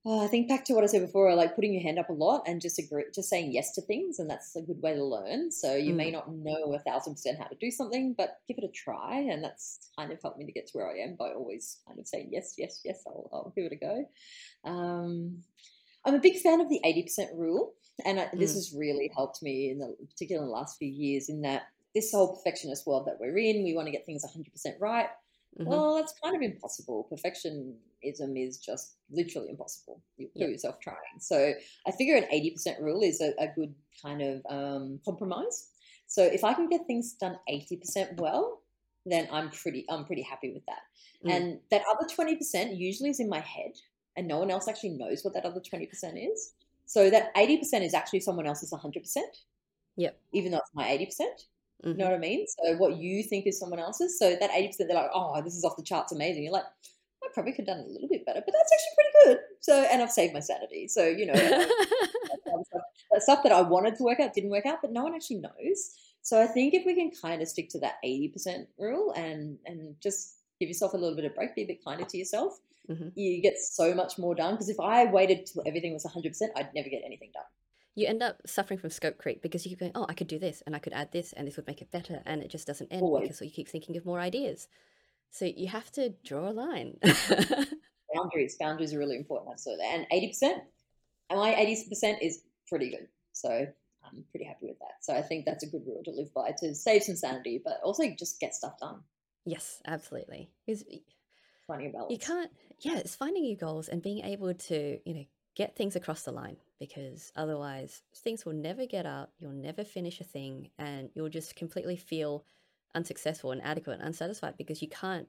Oh, I think back to what I said before, like putting your hand up a lot and just agree, just saying yes to things, and that's a good way to learn. So you mm. may not know a thousand percent how to do something, but give it a try, and that's kind of helped me to get to where I am by always kind of saying yes, yes, yes, I'll, I'll give it a go. Um, I'm a big fan of the eighty percent rule, and I, this mm. has really helped me in the particular in the last few years, in that this whole perfectionist world that we're in, we want to get things one hundred percent right. Mm-hmm. Well, that's kind of impossible. Perfectionism is just literally impossible. You kill yeah. yourself trying. So I figure an eighty percent rule is a, a good kind of um, compromise. So if I can get things done eighty percent well, then I'm pretty I'm pretty happy with that. Mm. And that other twenty percent usually is in my head, and no one else actually knows what that other twenty percent is. So that eighty percent is actually someone else's one hundred percent. Yep. Even though it's my eighty percent. Mm-hmm. You know what I mean? So what you think is someone else's. So that eighty percent, they're like, oh, this is off the charts amazing. You're like, I probably could have done a little bit better, but that's actually pretty good. So, and I've saved my sanity. So, you know, that stuff that I wanted to work out didn't work out, but no one actually knows. So I think if we can kind of stick to that eighty percent rule and, and just give yourself a little bit of break, be a bit kinder to yourself, mm-hmm. you get so much more done. Because if I waited till everything was one hundred percent, I'd never get anything done. You end up suffering from scope creep because you keep going, oh, I could do this and I could add this and this would make it better. And it just doesn't end Always. because you keep thinking of more ideas. So you have to draw a line. Boundaries. Boundaries are really important. Absolutely. And eighty percent, my eighty percent is pretty good. So I'm pretty happy with that. So I think that's a good rule to live by, to save some sanity, but also just get stuff done. Yes, absolutely. It's finding a balance. You can't, yeah, it's finding your goals and being able to, you know, get things across the line, because otherwise things will never get out, you'll never finish a thing, and you'll just completely feel unsuccessful, inadequate, and unsatisfied because you can't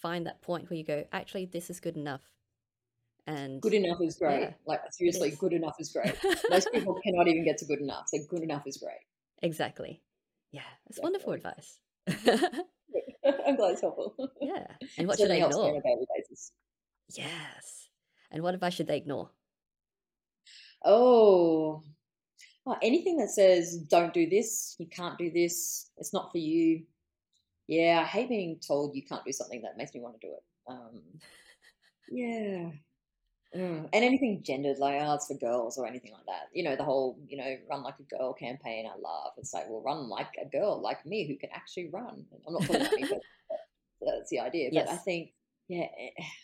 find that point where you go, actually, this is good enough. And good enough is great. Yeah, like seriously, good enough is great. Most people cannot even get to good enough. So good enough is great. Exactly. Yeah. That's Definitely. Wonderful advice. I'm glad it's helpful. Yeah. And what so should they ignore? On a daily basis. Yes. And what advice should they ignore? Oh, well, anything that says don't do this, you can't do this, it's not for you. Yeah, I hate being told you can't do something that makes me want to do it. Um, yeah. Mm. And anything gendered, like, oh, it's for girls or anything like that. You know, the whole, you know, run like a girl campaign, I love. It's like, well, run like a girl like me who can actually run. I'm not calling that me, but that's the idea. Yes. But I think, yeah,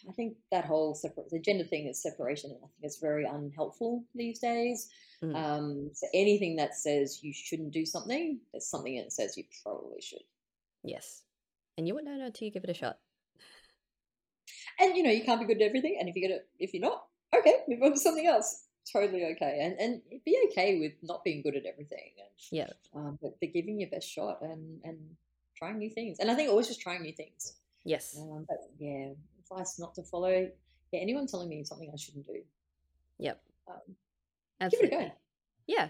I think that whole separ- the gender thing is separation, and I think it's very unhelpful these days. Mm. Um, so anything that says you shouldn't do something, there's something that says you probably should. Yes. And you won't know until you give it a shot. And, you know, you can't be good at everything. And if you're, gonna, if you're not, okay, move on to something else. Totally okay. And and be okay with not being good at everything. And, yeah. Um, but, but giving your best shot and, and trying new things. And I think always just trying new things. Yes. Um, but yeah, advice not to follow. Yeah, anyone telling me something I shouldn't do. Yep. Um, Absolutely. Give it a go. Yeah.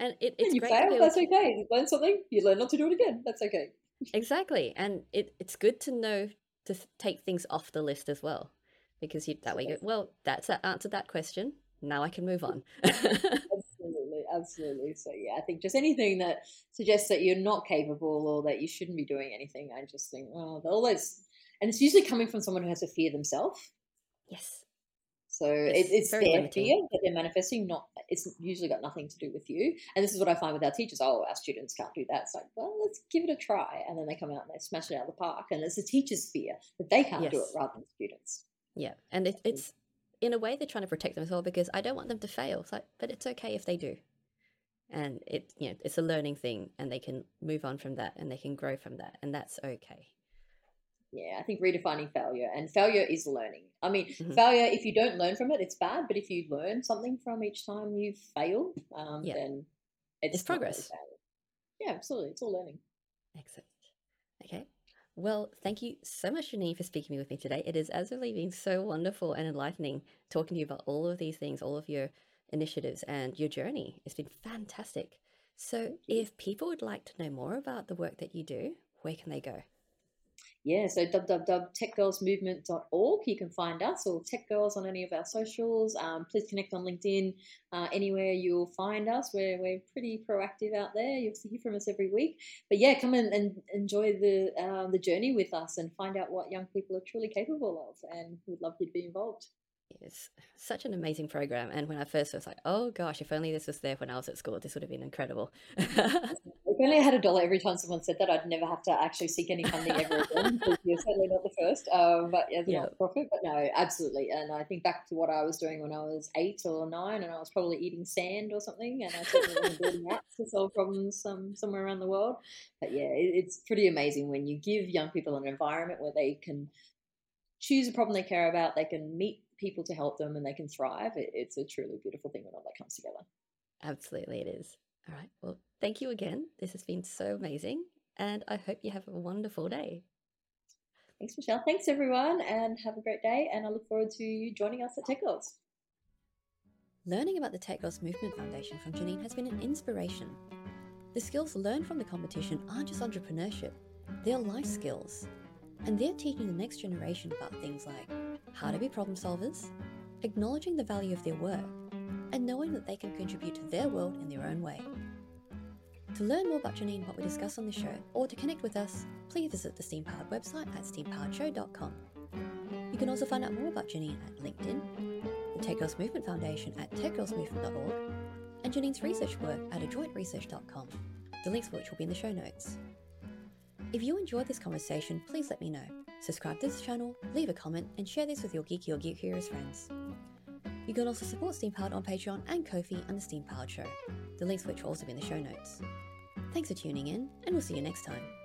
And it, it's and you great. Fail, that's okay. You learn something, you learn not to do it again. That's okay. Exactly. And it, it's good to know to take things off the list as well, because you, that way you go, well, that's that answered that question. Now I can move on. Absolutely. Absolutely. So yeah, I think just anything that suggests that you're not capable or that you shouldn't be doing anything, I just think, oh, all those, and it's usually coming from someone who has a fear themselves. Yes. So it's, it, it's their limiting. Fear that they're manifesting. Not, it's usually got nothing to do with you. And this is what I find with our teachers. Oh, our students can't do that. It's like, well, let's give it a try. And then they come out and they smash it out of the park. And it's the teacher's fear that they can't yes. do it rather than students. Yeah. And it, it's, in a way, they're trying to protect them as well, because I don't want them to fail. It's like, but it's okay if they do. And it, you know, it's a learning thing, and they can move on from that, and they can grow from that. And that's okay. Yeah, I think redefining failure, and failure is learning. I mean, mm-hmm. failure, if you don't learn from it, it's bad. But if you learn something from each time you fail, um, yeah. then it's, it's progress. Really, yeah, absolutely. It's all learning. Excellent. Okay. Well, thank you so much, Jenine, for speaking with me today. It has absolutely been so wonderful and enlightening talking to you about all of these things, all of your initiatives and your journey. It's been fantastic. So if people would like to know more about the work that you do, where can they go? Yeah, so w w w dot tech girls movement dot org, you can find us, or Tech Girls on any of our socials. Um, please connect on LinkedIn, uh, anywhere you'll find us. We're, we're pretty proactive out there. You'll hear from us every week. But yeah, come in and enjoy the uh, the journey with us and find out what young people are truly capable of, and we'd love you to be involved. It's such an amazing program, and when I first was like, oh gosh, if only this was there when I was at school, this would have been incredible. If only I had a dollar every time someone said that, I'd never have to actually seek any funding ever again, because you're certainly not the first um, but as a yeah. not-for-profit. But no, absolutely. And I think back to what I was doing when I was eight or nine, and I was probably eating sand or something, and I certainly wasn't building apps to solve problems um, somewhere around the world. But yeah, it, it's pretty amazing when you give young people an environment where they can choose a problem they care about, they can meet people to help them, and they can thrive. It, it's a truly beautiful thing when all that comes together. Absolutely, it is. All right. Well, thank you again. This has been so amazing, and I hope you have a wonderful day. Thanks, Michelle. Thanks, everyone, and have a great day. And I look forward to you joining us at Tech Girls. Learning about the Tech Girls Movement Foundation from Jenine has been an inspiration. The skills learned from the competition aren't just entrepreneurship, they're life skills. And they're teaching the next generation about things like how to be problem solvers, acknowledging the value of their work, and knowing that they can contribute to their world in their own way. To learn more about Jenine, what we discuss on the show, or to connect with us, please visit the Steam Powered website at steam powered show dot com. You can also find out more about Jenine at LinkedIn, the Tech Girls Movement Foundation at tech girls movement dot org, and Jenine's research work at adjoint research dot com, the links for which will be in the show notes. If you enjoyed this conversation, please let me know. Subscribe to this channel, leave a comment, and share this with your geeky or geek curious friends. You can also support Steam Powered on Patreon and Ko-fi and The Steam Powered Show, the links for which will also be in the show notes. Thanks for tuning in, and we'll see you next time.